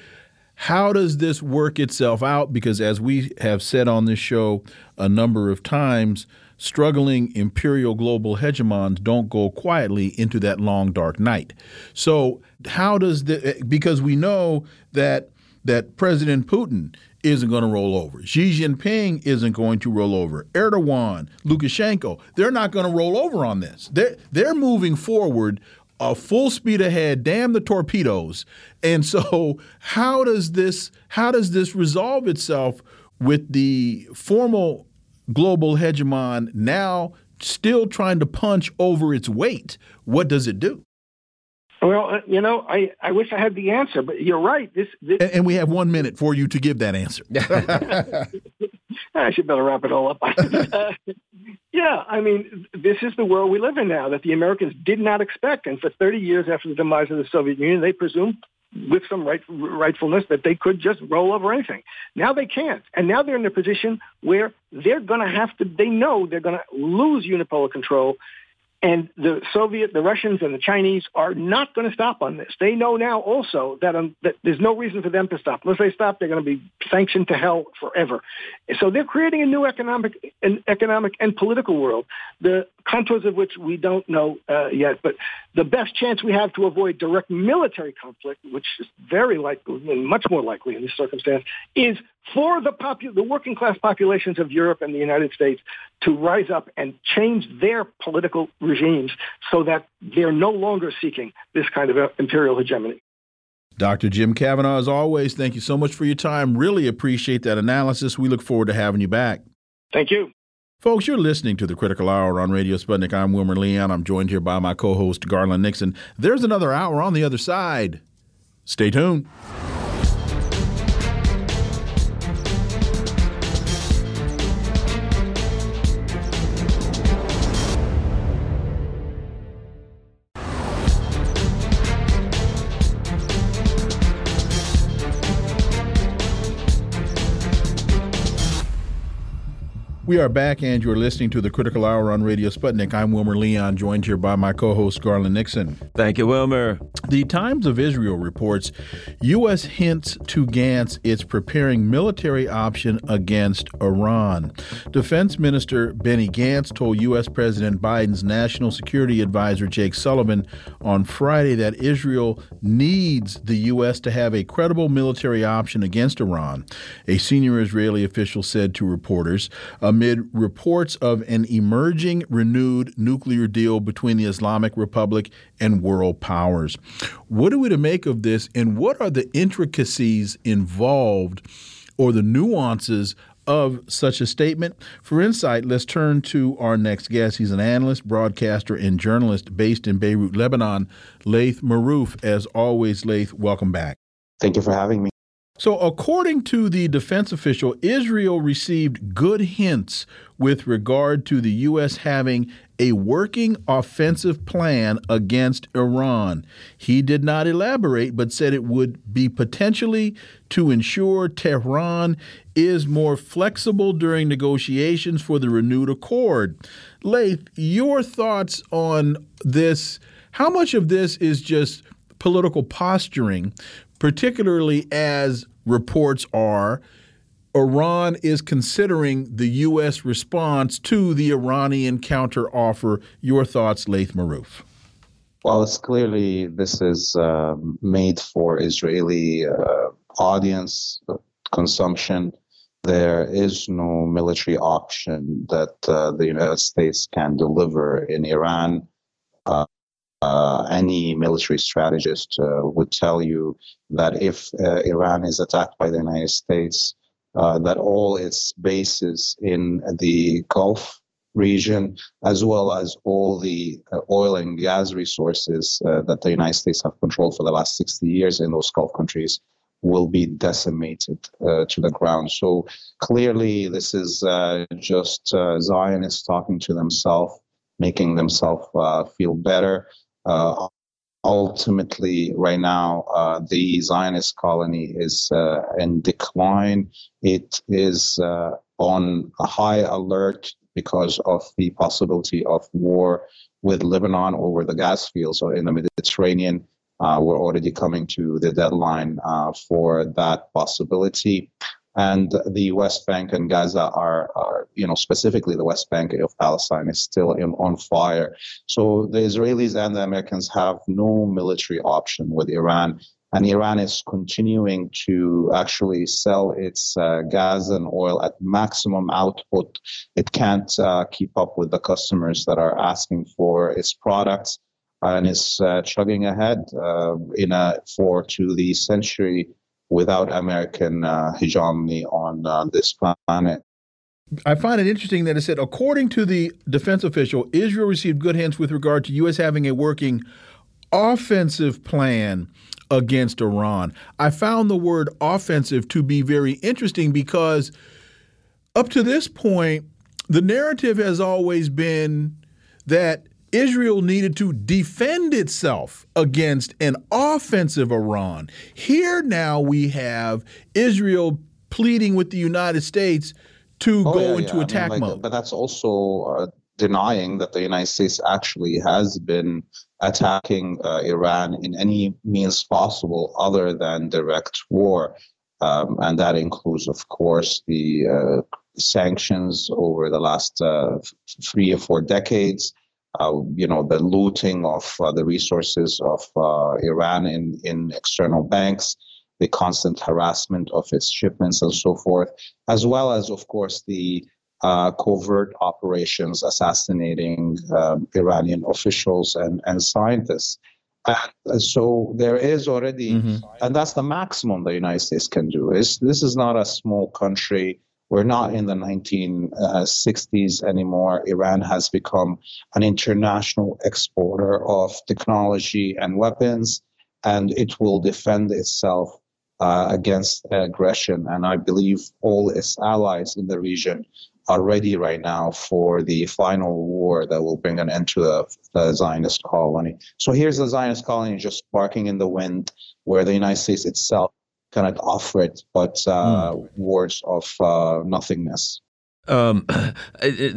how does this work itself out? Because as we have said on this show a number of times, struggling imperial global hegemons don't go quietly into that long, dark night. So how does the – because we know that that President Putin isn't going to roll over. Xi Jinping isn't going to roll over. Erdogan, Lukashenko, they're not going to roll over on this. They're, they're moving forward – Uh, full speed ahead, damn the torpedoes. And so how does this how does this resolve itself with the formal global hegemon now still trying to punch over its weight? What does it do? Well, you know, I, I wish I had the answer, but you're right. This, this and, and we have one minute for you to give that answer. I should better wrap it all up. uh, yeah, I mean, this is the world we live in now that the Americans did not expect. And for thirty years after the demise of the Soviet Union, they presumed with some right, rightfulness that they could just roll over anything. Now they can't. And now they're in a position where they're going to have to, they know they're going to lose unipolar control. And the Soviet, the Russians, and the Chinese are not going to stop on this. They know now also that, um, that there's no reason for them to stop. Unless they stop, they're going to be sanctioned to hell forever. So they're creating a new economic, an economic and political world, the contours of which we don't know uh, yet. But the best chance we have to avoid direct military conflict, which is very likely, much more likely in this circumstance, is for the, popu- the working class populations of Europe and the United States to rise up and change their political regimes so that they're no longer seeking this kind of imperial hegemony. Doctor Jim Kavanagh, as always, thank you so much for your time. Really appreciate that analysis. We look forward to having you back. Thank you. Folks, you're listening to The Critical Hour on Radio Sputnik. I'm Wilmer Leon. I'm joined here by my co-host, Garland Nixon. There's another hour on the other side. Stay tuned. We are back, and you're listening to The Critical Hour on Radio Sputnik. I'm Wilmer Leon, joined here by my co-host, Garland Nixon. Thank you, Wilmer. The Times of Israel reports U S hints to Gantz it's preparing military option against Iran. Defense Minister Benny Gantz told U S. President Biden's National Security Advisor Jake Sullivan on Friday that Israel needs the U S to have a credible military option against Iran, a senior Israeli official said to reporters, amid Amid reports of an emerging renewed nuclear deal between the Islamic Republic and world powers. What are we to make of this, and what are the intricacies involved or the nuances of such a statement? For insight, let's turn to our next guest. He's an analyst, broadcaster, and journalist based in Beirut, Lebanon, Laith Marouf. As always, Laith, welcome back. Thank you for having me. So according to the defense official, Israel received good hints with regard to the U S having a working offensive plan against Iran. He did not elaborate, but said it would be potentially to ensure Tehran is more flexible during negotiations for the renewed accord. Laith, your thoughts on this? How much of this is just political posturing, particularly as reports are Iran is considering the U S response to the Iranian counteroffer? Your thoughts, Laith Marouf. Well, it's clearly this is uh, made for Israeli uh, audience consumption There is no military option that uh, the United States can deliver in Iran. Uh, uh, any military strategist uh, would tell you that if uh, Iran is attacked by the United States, uh, that all its bases in the Gulf region, as well as all the uh, oil and gas resources uh, that the United States have controlled for the last sixty years in those Gulf countries, will be decimated uh, to the ground. So clearly, this is uh, just uh, Zionists talking to themselves, making themselves uh, feel better. Uh, ultimately, right now, uh, the Zionist colony is uh, in decline. It is uh, on a high alert because of the possibility of war with Lebanon over the gas fields or in the Mediterranean. Uh, we're already coming to the deadline uh, for that possibility. And the West Bank and Gaza are, are, you know, specifically the West Bank of Palestine is still in, on fire. So the Israelis and the Americans have no military option with Iran. And Iran is continuing to actually sell its uh, gas and oil at maximum output. It can't uh, keep up with the customers that are asking for its products. And is uh, chugging ahead uh, in a for to the century without American uh, hegemony on uh, this planet. I find it interesting that it said, according to the defense official, Israel received good hints with regard to U S having a working offensive plan against Iran. I found the word offensive to be very interesting because up to this point, the narrative has always been that Israel needed to defend itself against an offensive Iran. Here now we have Israel pleading with the United States to oh, go yeah, into yeah. attack I mean, like, mode. But that's also uh, denying that the United States actually has been attacking uh, Iran in any means possible other than direct war. Um, and that includes, of course, the uh, sanctions over the last uh, three or four decades. Uh, you know, the looting of uh, the resources of uh, Iran in, in external banks, the constant harassment of its shipments and so forth, as well as, of course, the uh, covert operations assassinating um, Iranian officials and, and scientists. And so there is already, mm-hmm. and that's the maximum the United States can do. It's, this is not a small country. We're not in the nineteen sixties anymore. Iran has become an international exporter of technology and weapons, and it will defend itself uh, against aggression. And I believe all its allies in the region are ready right now for the final war that will bring an end to the, the Zionist colony. So here's the Zionist colony just barking in the wind, where the United States itself cannot offer it, but uh, mm. words of uh, nothingness. Um,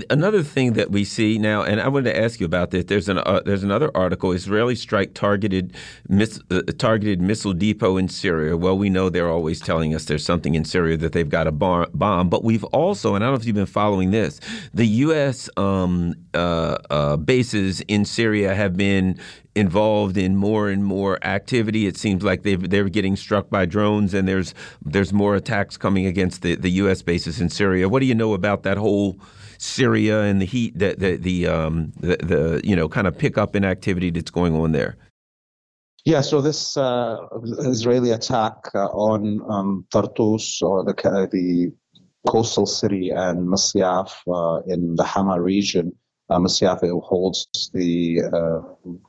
another thing that we see now, and I wanted to ask you about this. There's an uh, there's another article: Israeli strike targeted mis- uh, targeted missile depot in Syria. Well, we know they're always telling us there's something in Syria that they've got a bar- bomb, but we've also, and I don't know if you've been following this, the U S um, uh, uh, bases in Syria have been involved in more and more activity. It seems like they've, they're getting struck by drones, and there's there's more attacks coming against the, the U S bases in Syria. What do you know about that whole Syria and the heat that the the, um, the the you know kind of pickup in activity that's going on there? Yeah, so this uh, Israeli attack on um, Tartus, or the the coastal city, and Masyaf uh, in the Hama region. Uh, Masyaf holds the uh,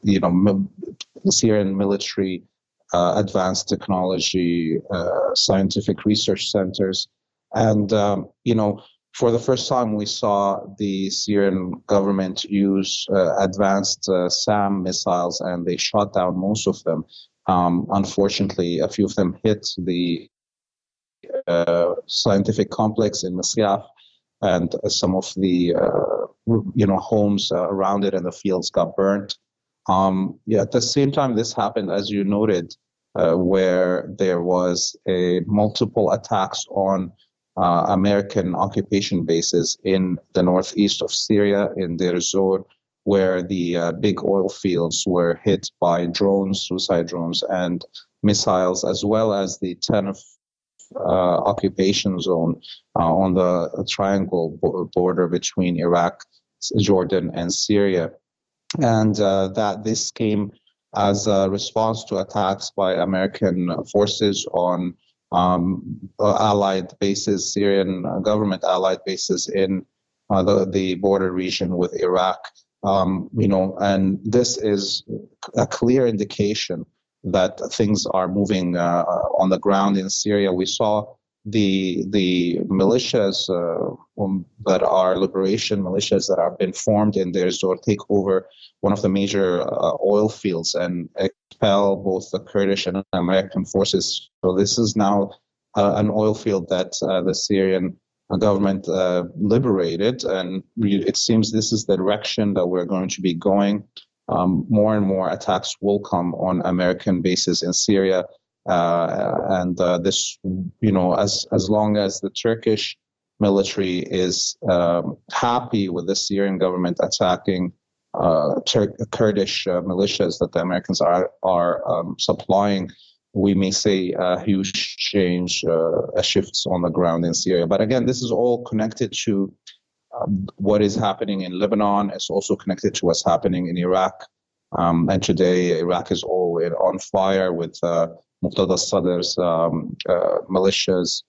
you know m- Syrian military uh, advanced technology uh, scientific research centers, and um, you know for the first time we saw the Syrian government use uh, advanced uh, SAM missiles, and they shot down most of them. Um, unfortunately, a few of them hit the uh, scientific complex in Masyaf, and uh, some of the uh, you know, homes uh, around it and the fields got burnt. Um, yeah, at the same time, this happened, as you noted, uh, where there was a multiple attacks on uh, American occupation bases in the northeast of Syria, in Deir ez-Zor, where the uh, big oil fields were hit by drones, suicide drones, and missiles, as well as the ten of uh, occupation zone uh, on the triangle border between Iraq, Jordan, and Syria. And uh, that this came as a response to attacks by American forces on um, allied bases, Syrian government allied bases in uh, the, the border region with Iraq. Um, you know, and this is a clear indication that things are moving uh, on the ground in Syria. We saw the the militias uh, that are liberation militias that have been formed in there to take over one of the major uh, oil fields and expel both the Kurdish and American forces. So this is now uh, an oil field that uh, the Syrian government uh, liberated, and it seems this is the direction that we're going to be going. Um, more and more attacks will come on American bases in Syria. Uh, and uh, this, you know, as as long as the Turkish military is um, happy with the Syrian government attacking uh, Tur- Kurdish uh, militias that the Americans are are um, supplying, we may see a huge change, uh, shifts on the ground in Syria. But again, this is all connected to um, what is happening in Lebanon. It's also connected to what's happening in Iraq. Um, and today, Iraq is all on fire with Uh, Muqtada al-Sadr's um, uh, militias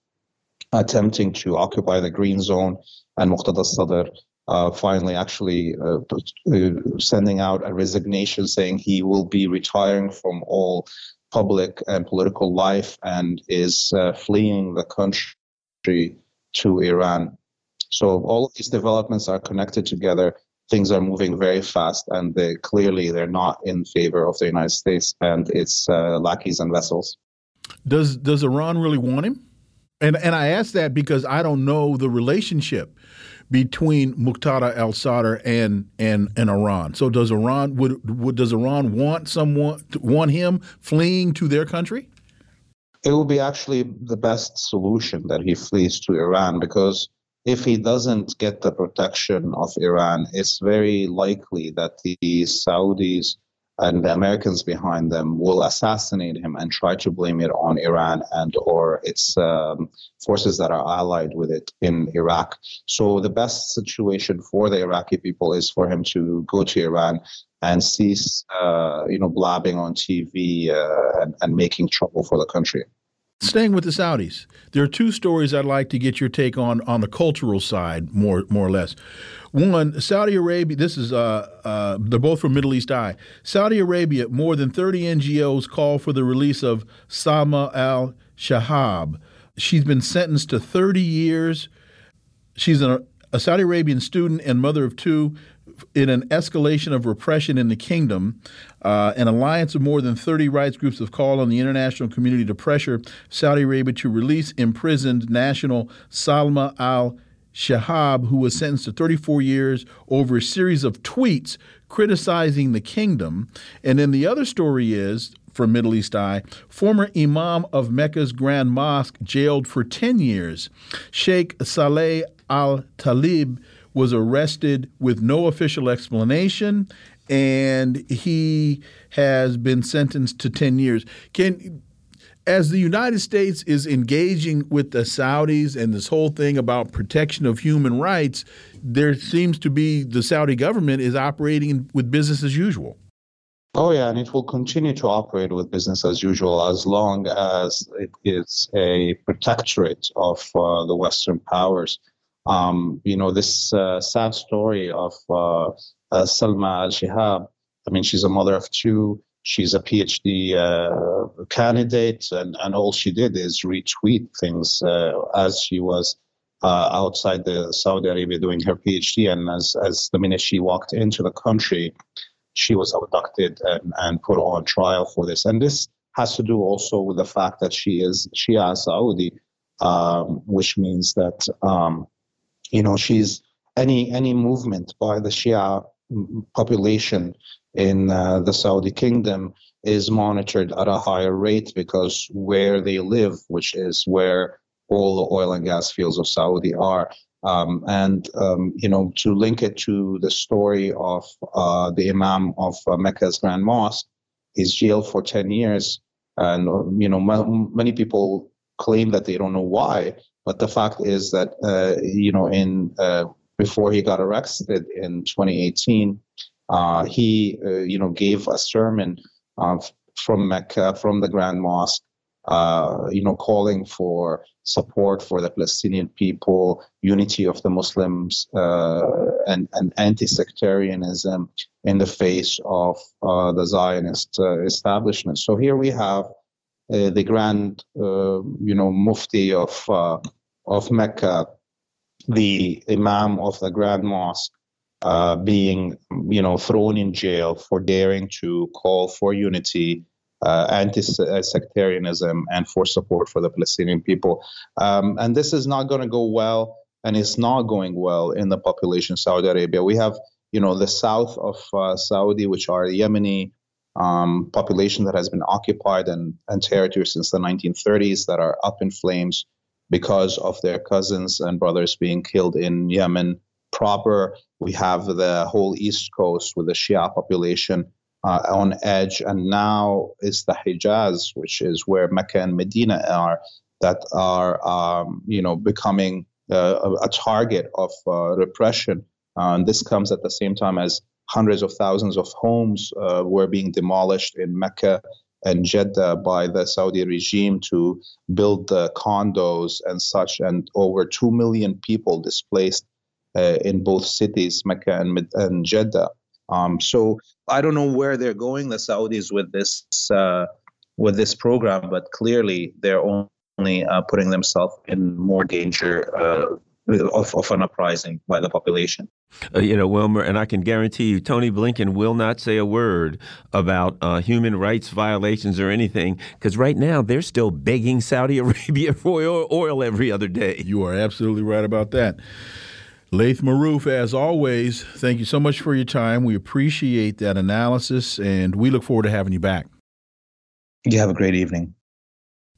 attempting to occupy the green zone, and Muqtada al-Sadr uh, finally actually uh, sending out a resignation saying he will be retiring from all public and political life and is uh, fleeing the country to Iran. So all of these developments are connected together. Things are moving very fast, and they clearly they're not in favor of the United States and its uh, lackeys and vessels. Does does Iran really want him? And and I ask that because I don't know the relationship between Muqtada al-Sadr and and and Iran. So does Iran would, would does Iran want someone want him fleeing to their country? It will be actually the best solution that he flees to Iran, because if he doesn't get the protection of Iran, it's very likely that the Saudis and the Americans behind them will assassinate him and try to blame it on Iran and or its um, forces that are allied with it in Iraq. So the best situation for the Iraqi people is for him to go to Iran and cease uh, you know, blabbing on T V uh, and, and making trouble for the country. Staying with the Saudis, there are two stories I'd like to get your take on on the cultural side, more more or less. One, Saudi Arabia. This is uh, uh, they're both from Middle East Eye. Saudi Arabia. More than thirty N G Os call for the release of Salma al-Shahab. She's been sentenced to thirty years. She's an, a Saudi Arabian student and mother of two. In an escalation of repression in the kingdom, uh, an alliance of more than thirty rights groups have called on the international community to pressure Saudi Arabia to release imprisoned national Salma al-Shahab, who was sentenced to thirty-four years over a series of tweets criticizing the kingdom. And then the other story is, from Middle East Eye, former imam of Mecca's Grand Mosque jailed for ten years. Sheikh Saleh al-Talib was arrested with no official explanation, and he has been sentenced to ten years. Can, as the United States is engaging with the Saudis and this whole thing about protection of human rights, there seems to be the Saudi government is operating with business as usual. Oh, yeah, and it will continue to operate with business as usual as long as it is a protectorate of uh, the Western powers. Um, you know, this uh, sad story of uh, uh, Salma al-Shahab. I mean, she's a mother of two. She's a PhD uh, candidate, and, and all she did is retweet things uh, as she was uh, outside the Saudi Arabia doing her PhD. And as, as the minute she walked into the country, she was abducted and, and put on trial for this. And this has to do also with the fact that she is Shia Saudi, um, which means that Um, You know, she's any any movement by the Shia population in uh, the Saudi kingdom is monitored at a higher rate because where they live, which is where all the oil and gas fields of Saudi are. Um, and, um, you know, to link it to the story of uh, the imam of uh, Mecca's Grand Mosque, he's jailed for ten years. And, you know, m- many people claim that they don't know why, but the fact is that uh, you know, in uh, before he got arrested in twenty eighteen, uh, he uh, you know gave a sermon uh, from Mecca, from the Grand Mosque, uh, you know, calling for support for the Palestinian people, unity of the Muslims, uh, and, and anti-sectarianism in the face of uh, the Zionist uh, establishment. So here we have uh, the Grand, uh, you know, Mufti of uh, of Mecca, the Imam of the Grand Mosque, uh, being, you know, thrown in jail for daring to call for unity, Uh, anti-sectarianism, and for support for the Palestinian people. Um, and this is not going to go well, and it's not going well in the population of Saudi Arabia. We have, you know, the south of uh, Saudi, which are Yemeni um, population that has been occupied and, and territory since the nineteen thirties, that are up in flames because of their cousins and brothers being killed in Yemen proper. We have the whole East Coast with the Shia population Uh, on edge, and now it's the Hijaz, which is where Mecca and Medina are, that are, um, you know, becoming uh, a target of uh, repression. Uh, and this comes at the same time as hundreds of thousands of homes uh, were being demolished in Mecca and Jeddah by the Saudi regime to build the condos and such, and over two million people displaced uh, in both cities, Mecca and, and Jeddah. Um, so I don't know where they're going, the Saudis, with this uh, with this program, but clearly they're only uh, putting themselves in more danger uh, of, of an uprising by the population. Uh, you know, Wilmer, and I can guarantee you, Tony Blinken will not say a word about uh, human rights violations or anything, because right now they're still begging Saudi Arabia for oil, oil every other day. You are absolutely right about that. Laith Marouf, as always, thank you so much for your time. We appreciate that analysis, and we look forward to having you back. You have a great evening.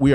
We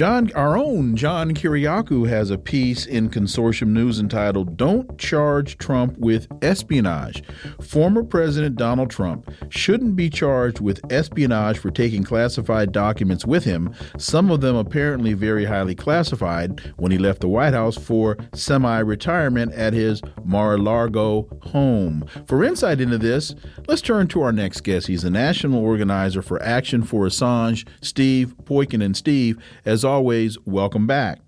John, our own John Kiriakou has a piece in Consortium News entitled, "Don't Charge Trump with Espionage. Former President Donald Trump shouldn't be charged with espionage for taking classified documents with him, some of them apparently very highly classified, when he left the White House for semi-retirement at his Mar-a-Lago home." For insight into this, let's turn to our next guest. He's the national organizer for Action for Assange, Steve Poikonen. And Steve, as As always, welcome back.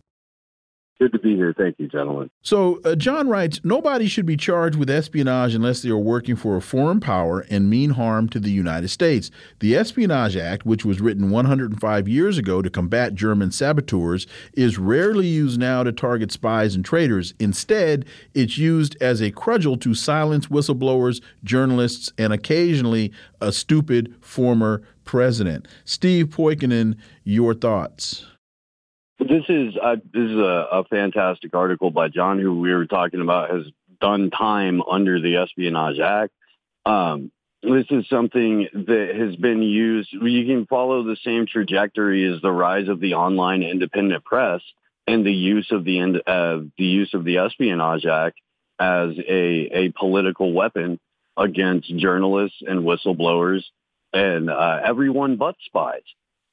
Good to be here. Thank you, gentlemen. So uh, John writes, "Nobody should be charged with espionage unless they are working for a foreign power and mean harm to the United States. The Espionage Act, which was written one hundred five years ago to combat German saboteurs, is rarely used now to target spies and traitors. Instead, it's used as a cudgel to silence whistleblowers, journalists, and occasionally a stupid former president." Steve Poikonen, your thoughts? This is uh, this is a, a fantastic article by John, who we were talking about, has done time under the Espionage Act. Um, this is something that has been used. You can follow the same trajectory as the rise of the online independent press and the use of the uh, the use of the Espionage Act as a a political weapon against journalists and whistleblowers and uh, everyone but spies.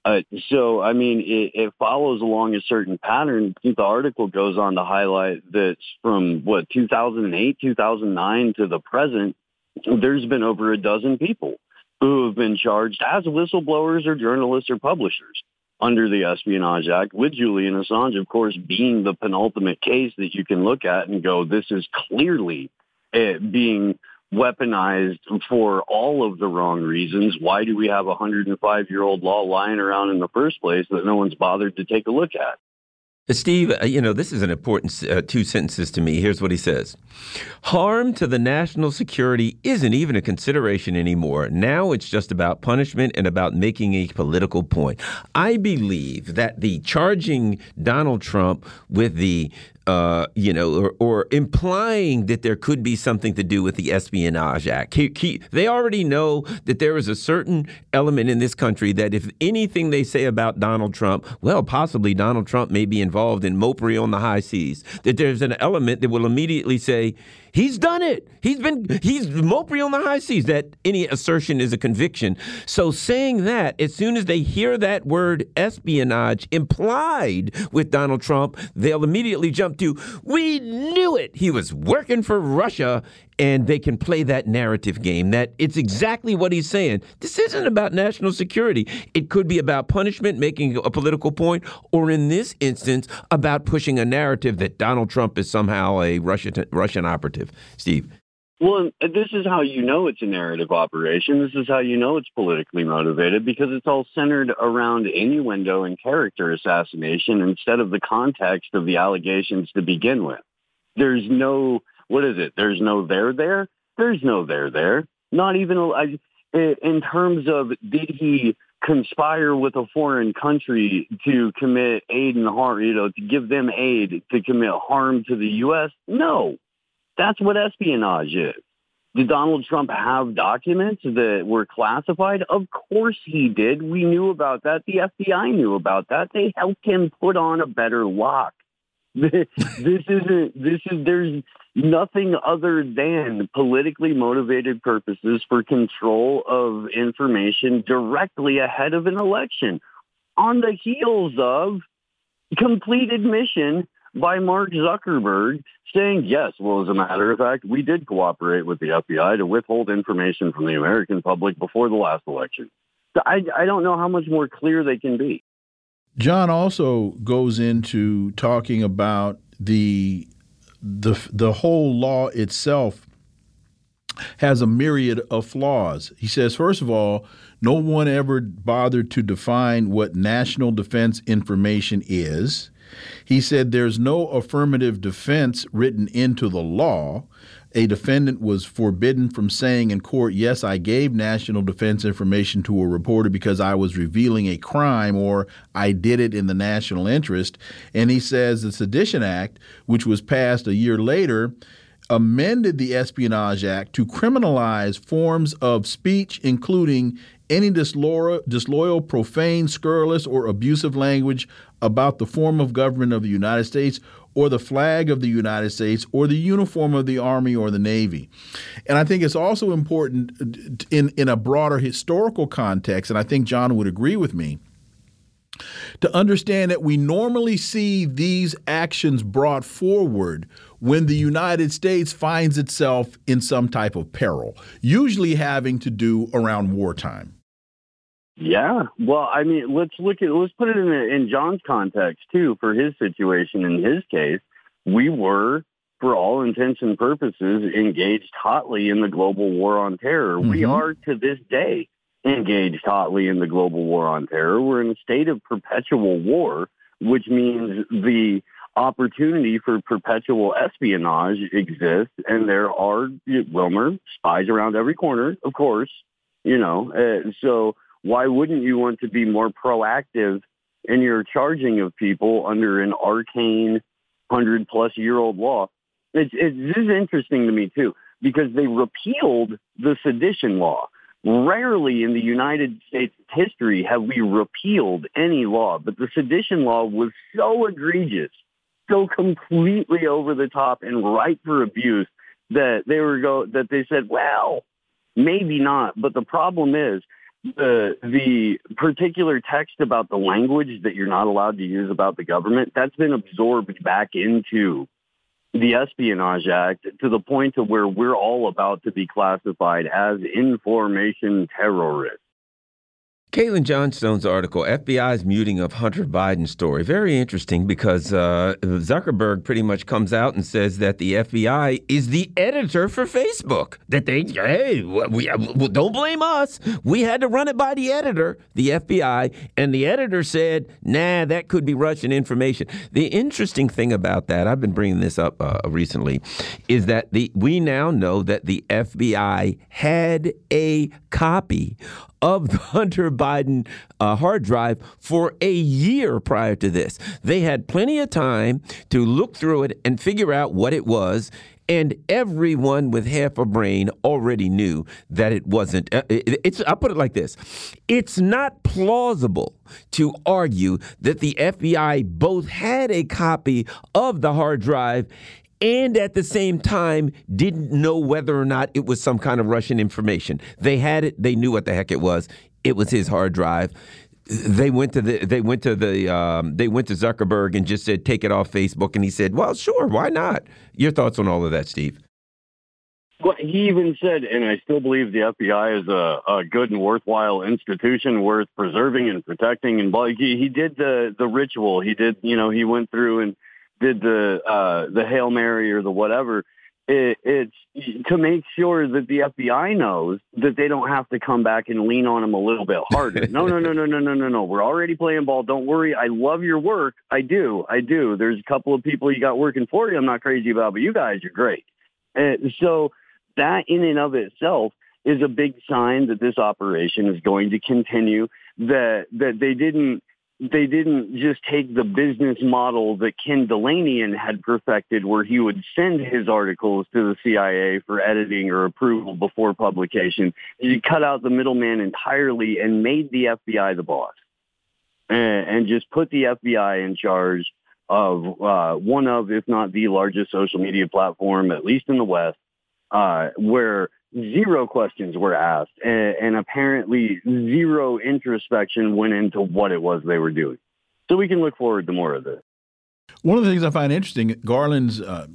Uh, so, I mean, it, it follows along a certain pattern. I think the article goes on to highlight that from, what, two thousand eight, two thousand nine to the present, there's been over a dozen people who have been charged as whistleblowers or journalists or publishers under the Espionage Act, with Julian Assange, of course, being the penultimate case that you can look at and go, this is clearly it being weaponized for all of the wrong reasons. Why do we have a one hundred five year old law lying around in the first place that no one's bothered to take a look at? Steve, you know, this is an important uh, two sentences to me. Here's what he says. Harm to the national security isn't even a consideration anymore. Now it's just about punishment and about making a political point. I believe that the charging Donald Trump with the Uh, you know, or, or implying that there could be something to do with the Espionage Act. He, he, they already know that there is a certain element in this country that if anything they say about Donald Trump, well, possibly Donald Trump may be involved in mopery on the high seas, that there's an element that will immediately say, he's done it. He's been, he's mopery on the high seas, that any assertion is a conviction. So saying that, as soon as they hear that word espionage implied with Donald Trump, they'll immediately jump to, we knew it. He was working for Russia. And they can play that narrative game that it's exactly what he's saying. This isn't about national security. It could be about punishment, making a political point, or in this instance, about pushing a narrative that Donald Trump is somehow a Russian, Russian operative. Steve. Well, this is how you know it's a narrative operation. This is how you know it's politically motivated, because it's all centered around innuendo and character assassination instead of the context of the allegations to begin with. There's no... What is it? There's no there there. There's no there there. Not even I, in terms of did he conspire with a foreign country to commit aid and harm, you know, to give them aid to commit harm to the U S? No, that's what espionage is. Did Donald Trump have documents that were classified? Of course he did. We knew about that. The F B I knew about that. They helped him put on a better lock. This isn't, this is, there's nothing other than politically motivated purposes for control of information directly ahead of an election on the heels of complete admission by Mark Zuckerberg saying, yes, well, as a matter of fact, we did cooperate with the F B I to withhold information from the American public before the last election. So I, I don't know how much more clear they can be. John also goes into talking about the the the whole law itself has a myriad of flaws. He says, first of all, no one ever bothered to define what national defense information is. He said there's no affirmative defense written into the law. A defendant was forbidden from saying in court, yes, I gave national defense information to a reporter because I was revealing a crime, or I did it in the national interest. And he says the Sedition Act, which was passed a year later, amended the Espionage Act to criminalize forms of speech, including any disloyal, disloyal, profane, scurrilous, or abusive language about the form of government of the United States or the flag of the United States or the uniform of the Army or the Navy. And I think it's also important in, in a broader historical context, and I think John would agree with me, to understand that we normally see these actions brought forward when the United States finds itself in some type of peril, usually having to do around wartime. Yeah. Well, I mean, let's look at, let's put it in, in John's context too, for his situation. In his case, we were, for all intents and purposes, engaged hotly in the global war on terror. Mm-hmm. We are to this day engaged hotly in the global war on terror. We're in a state of perpetual war, which means the opportunity for perpetual espionage exists. And there are, Wilmer, spies around every corner, of course, you know, uh, so why wouldn't you want to be more proactive in your charging of people under an arcane hundred-plus-year-old law? It's, it's, this is interesting to me, too, because they repealed the sedition law. Rarely in the United States history have we repealed any law, but the sedition law was so egregious, so completely over the top and ripe for abuse that they were go that they said, well, maybe not. But the problem is, The, the particular text about the language that you're not allowed to use about the government, that's been absorbed back into the Espionage Act to the point to where we're all about to be classified as information terrorists. Caitlin Johnstone's article, F B I's muting of Hunter Biden's story. Very interesting because uh, Zuckerberg pretty much comes out and says that the F B I is the editor for Facebook. That they, hey, we, well, don't blame us. We had to run it by the editor, the F B I, and the editor said, nah, that could be Russian information. The interesting thing about that, I've been bringing this up uh, recently, is that the we now know that the F B I had a copy of the Hunter Biden uh, hard drive for a year prior to this. They had plenty of time to look through it and figure out what it was. And everyone with half a brain already knew that it wasn't. Uh, it, it's. I'll put it like this. It's not plausible to argue that the F B I both had a copy of the hard drive and at the same time didn't know whether or not it was some kind of Russian information. They had it. They knew what the heck it was. It was his hard drive. They went to the they went to the um, they went to Zuckerberg and just said, take it off Facebook. And he said, well, sure. Why not? Your thoughts on all of that, Steve? Well, he even said, and I still believe the F B I is a, a good and worthwhile institution worth preserving and protecting. And he, he did the, the ritual. He did, you know, he went through and did the uh, the Hail Mary or the whatever. It, it's to make sure that the F B I knows that they don't have to come back and lean on them a little bit harder. No, no, no, no, no, no, no, no. We're already playing ball. Don't worry. I love your work. I do. I do. There's a couple of people you got working for you I'm not crazy about, but you guys are great. And so that in and of itself is a big sign that this operation is going to continue, that that they didn't They didn't just take the business model that Ken Delanian had perfected, where he would send his articles to the C I A for editing or approval before publication. He cut out the middleman entirely and made the F B I the boss, and, and just put the F B I in charge of uh, one of, if not the largest social media platform, at least in the West, uh, where zero questions were asked, and, and apparently zero introspection went into what it was they were doing. So we can look forward to more of this. One of the things I find interesting, Garland's uh,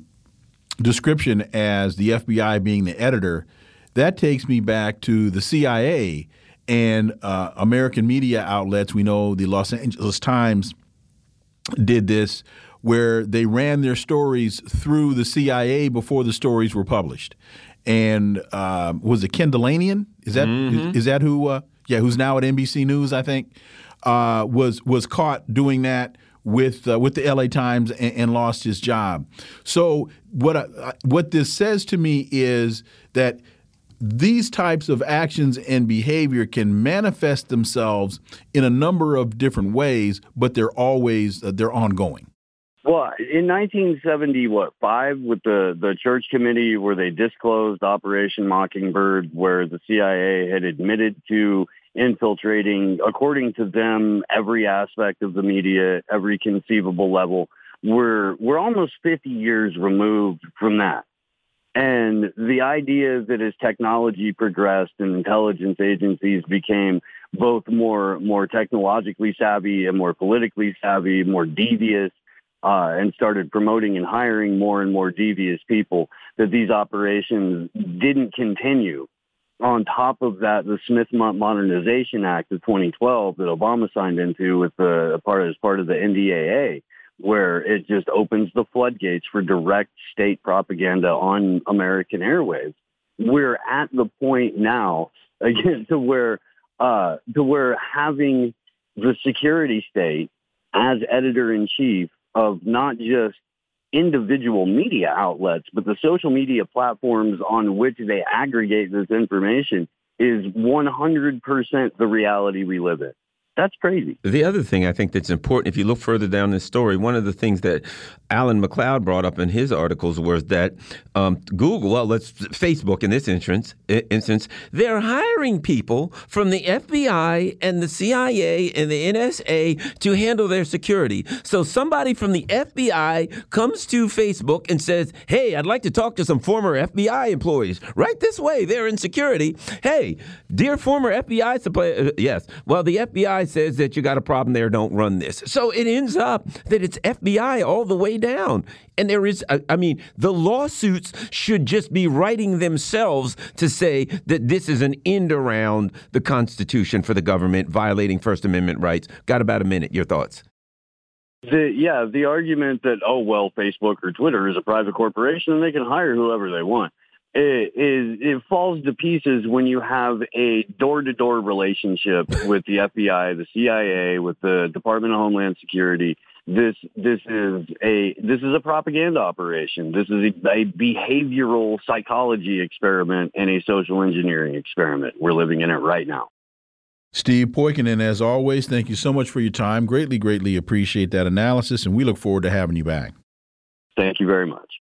description as the F B I being the editor, that takes me back to the C I A and uh, American media outlets. We know the Los Angeles Times did this, where they ran their stories through the C I A before the stories were published. And uh, was it Ken Delanian? Is that mm-hmm. is, is that who? Uh, yeah, who's now at N B C News, I think, uh, was was caught doing that with uh, with the L A Times and, and lost his job. So what I, what this says to me is that these types of actions and behavior can manifest themselves in a number of different ways, but they're always uh, they're ongoing. Well, in nineteen seventy, what, five, with the, the Church Committee, where they disclosed Operation Mockingbird, where the C I A had admitted to infiltrating, according to them, every aspect of the media, every conceivable level. We're, we're almost fifty years removed from that. And the idea that as technology progressed and intelligence agencies became both more, more technologically savvy and more politically savvy, more devious, Uh, and started promoting and hiring more and more devious people, that these operations didn't continue. On top of that, the Smith-Munt Modernization Act of twenty twelve that Obama signed into with the part as part of the N D A A, where it just opens the floodgates for direct state propaganda on American airwaves. We're at the point now, again, to where uh, to where having the security state as editor-in-chief of not just individual media outlets, but the social media platforms on which they aggregate this information is one hundred percent the reality we live in. That's crazy. The other thing I think that's important, if you look further down this story, one of the things that Alan McLeod brought up in his articles was that um, Google, well, let's Facebook in this instance, instance, they're hiring people from the F B I and the C I A and the N S A to handle their security. So somebody from the F B I comes to Facebook and says, hey, I'd like to talk to some former F B I employees. Right this way, they're in security. Hey, dear former F B I, yes, well, the F B I F B I says that you got a problem there, don't run this. So it ends up that it's F B I all the way down. And there is, I mean, the lawsuits should just be writing themselves to say that this is an end around the Constitution for the government, violating First Amendment rights. Got about a minute. Your thoughts? The, yeah, the argument that, oh, well, Facebook or Twitter is a private corporation and they can hire whoever they want. It, it, it falls to pieces when you have a door-to-door relationship with the F B I, the C I A, with the Department of Homeland Security. This this is a this is a propaganda operation. This is a, a behavioral psychology experiment and a social engineering experiment. We're living in it right now. Steve Poikonen, as always, thank you so much for your time. Greatly, greatly appreciate that analysis, and we look forward to having you back. Thank you very much.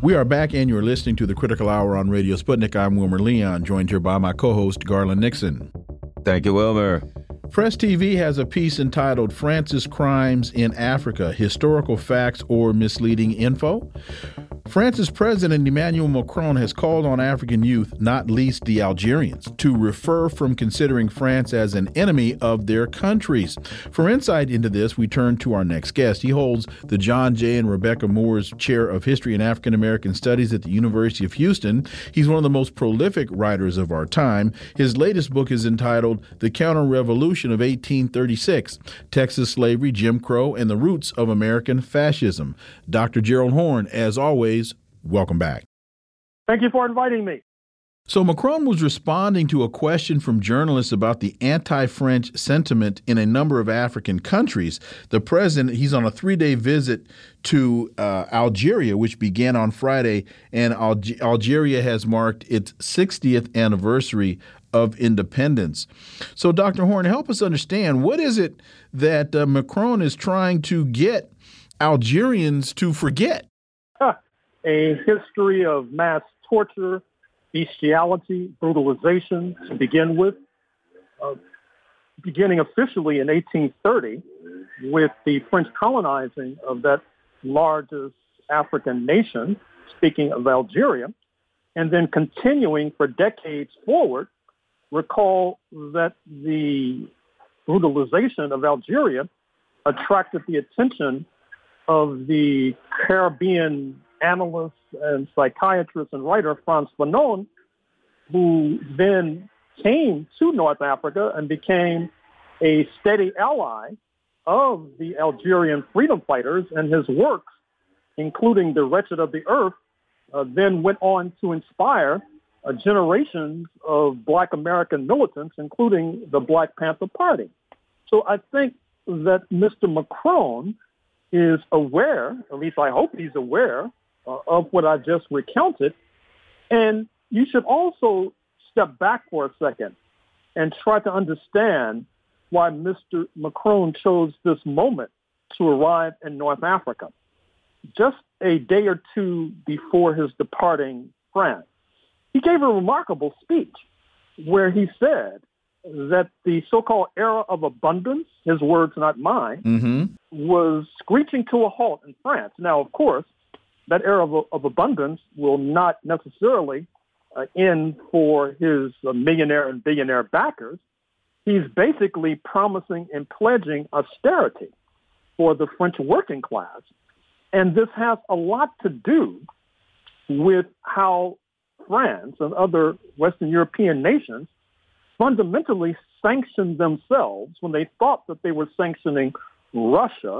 We are back, and you're listening to The Critical Hour on Radio Sputnik. I'm Wilmer Leon, joined here by my co-host, Garland Nixon. Thank you, Wilmer. Press T V has a piece entitled "France's Crimes in Africa, Historical Facts or Misleading Info?" France's President Emmanuel Macron has called on African youth, not least the Algerians, to refer from considering France as an enemy of their countries. For insight into this, we turn to our next guest. He holds the John J. and Rebecca Moores Chair of History and African American Studies at the University of Houston. He's one of the most prolific writers of our time. His latest book is entitled The Counter-Revolution of eighteen thirty-six, Texas Slavery, Jim Crow, and the Roots of American Fascism. Doctor Gerald Horn, as always, welcome back. Thank you for inviting me. So Macron was responding to a question from journalists about the anti-French sentiment in a number of African countries. The president, he's on a three-day visit to uh, Algeria, which began on Friday, and Alge- Algeria has marked its sixtieth anniversary of independence. So Doctor Horn, help us understand, what is it that uh, Macron is trying to get Algerians to forget? Huh. A history of mass torture, bestiality, brutalization to begin with, uh, beginning officially in eighteen thirty with the French colonizing of that largest African nation, speaking of Algeria, and then continuing for decades forward. Recall that the brutalization of Algeria attracted the attention of the Caribbean analyst and psychiatrist and writer Frantz Fanon, who then came to North Africa and became a steady ally of the Algerian freedom fighters, and his works, including The Wretched of the Earth, uh, then went on to inspire uh, generations of Black American militants, including the Black Panther Party. So I think that Mister Macron is aware, at least I hope he's aware, Uh, of what I just recounted. And you should also step back for a second and try to understand why Mister Macron chose this moment to arrive in North Africa. Just a day or two before his departing France, he gave a remarkable speech where he said that the so-called era of abundance, his words, not mine, mm-hmm. was screeching to a halt in France. Now, of course, that era of, of abundance will not necessarily uh, end for his uh, millionaire and billionaire backers. He's basically promising and pledging austerity for the French working class. And this has a lot to do with how France and other Western European nations fundamentally sanctioned themselves when they thought that they were sanctioning Russia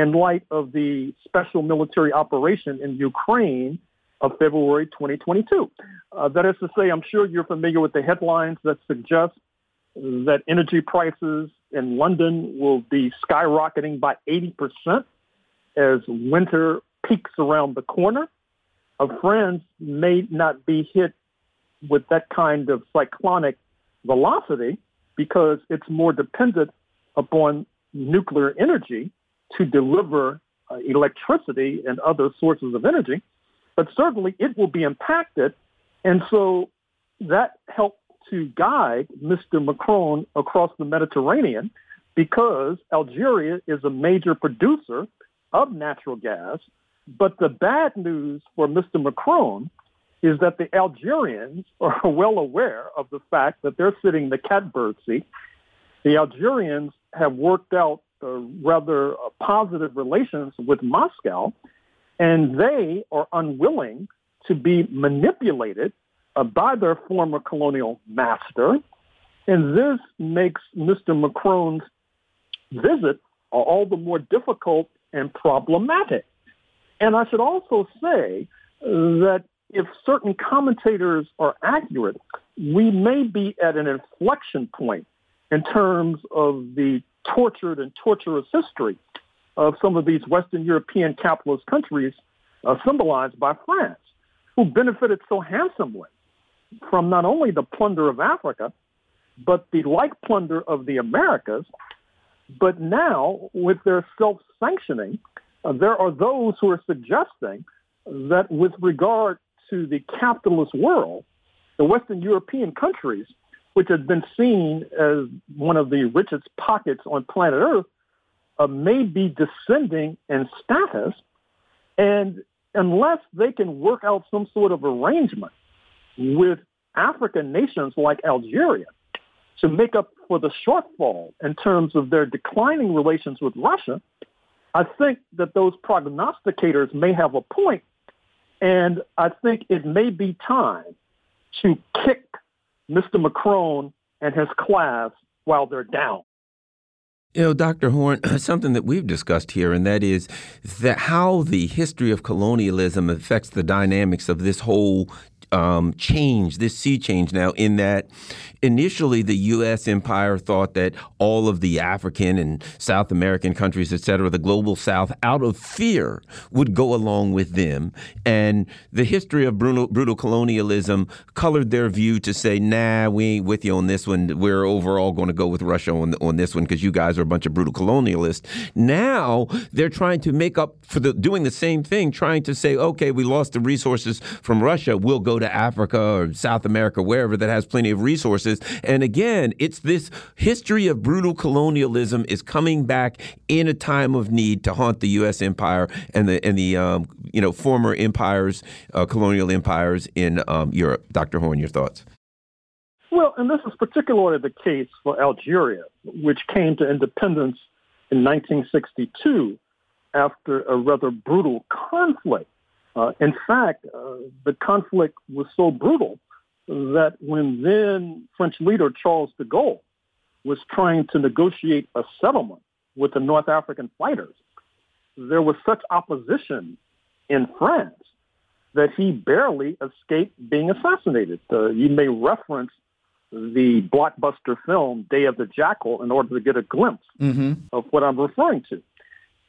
in light of the special military operation in Ukraine of February twenty twenty-two. Uh, that is to say, I'm sure you're familiar with the headlines that suggest that energy prices in London will be skyrocketing by eighty percent as winter peaks around the corner. Our friends may not be hit with that kind of cyclonic velocity because it's more dependent upon nuclear energy to deliver uh, electricity and other sources of energy, but certainly it will be impacted. And so that helped to guide Mister Macron across the Mediterranean, because Algeria is a major producer of natural gas. But the bad news for Mister Macron is that the Algerians are well aware of the fact that they're sitting in the catbird seat. The Algerians have worked out uh, rather uh, positive relations with Moscow, and they are unwilling to be manipulated uh, by their former colonial master. And this makes Mister Macron's visit all the more difficult and problematic. And I should also say that if certain commentators are accurate, we may be at an inflection point in terms of the tortured and torturous history of some of these Western European capitalist countries uh, symbolized by France, who benefited so handsomely from not only the plunder of Africa, but the like plunder of the Americas. But now, with their self-sanctioning, uh, there are those who are suggesting that with regard to the capitalist world, the Western European countries, which has been seen as one of the richest pockets on planet Earth, uh, may be descending in status. And unless they can work out some sort of arrangement with African nations like Algeria to make up for the shortfall in terms of their declining relations with Russia, I think that those prognosticators may have a point, and I think it may be time to kick Mister Macron and his class while they're down. You know, Doctor Horn, something that we've discussed here, and that is that how the history of colonialism affects the dynamics of this whole um, change, this sea change now, in that initially the U S empire thought that all of the African and South American countries, et cetera, the global South, out of fear, would go along with them. And the history of brutal, brutal colonialism colored their view to say, nah, we ain't with you on this one. We're overall going to go with Russia on, on this one because you guys are a bunch of brutal colonialists. Now they're trying to make up for the doing the same thing, trying to say, okay, we lost the resources from Russia. We'll go to Africa or South America, wherever that has plenty of resources. And again, it's this history of brutal colonialism is coming back in a time of need to haunt the U S empire and the and the um, you know former empires, uh, colonial empires in um, Europe. Doctor Horn, your thoughts? Well, and this is particularly the case for Algeria, which came to independence in nineteen sixty-two after a rather brutal conflict. Uh, in fact, uh, the conflict was so brutal that when then French leader Charles de Gaulle was trying to negotiate a settlement with the North African fighters, there was such opposition in France that he barely escaped being assassinated. Uh, you may reference the blockbuster film, Day of the Jackal, in order to get a glimpse mm-hmm. of what I'm referring to.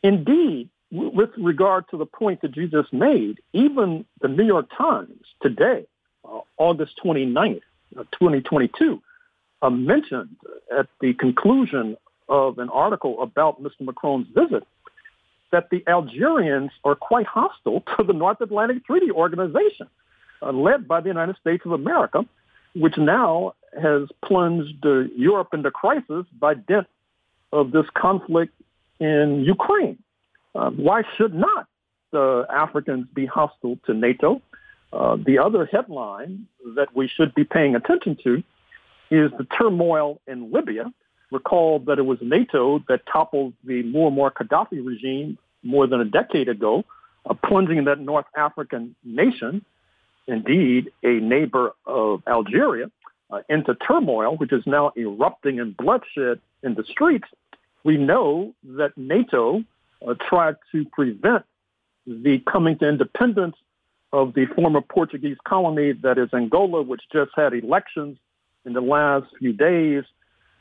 Indeed, w- with regard to the point that you just made, even the New York Times today, uh, August twenty-ninth, uh, twenty twenty-two, uh, mentioned at the conclusion of an article about Mister Macron's visit that the Algerians are quite hostile to the North Atlantic Treaty Organization, uh, led by the United States of America, which now has plunged uh, Europe into crisis by dint of this conflict in Ukraine. Uh, why should not the Africans be hostile to NATO? Uh, the other headline that we should be paying attention to is the turmoil in Libya. Recall that it was NATO that toppled the Muammar Gaddafi regime more than a decade ago, uh, plunging that North African nation, indeed a neighbor of Algeria, Uh, into turmoil, which is now erupting in bloodshed in the streets. We know that NATO uh, tried to prevent the coming to independence of the former Portuguese colony that is Angola, which just had elections in the last few days,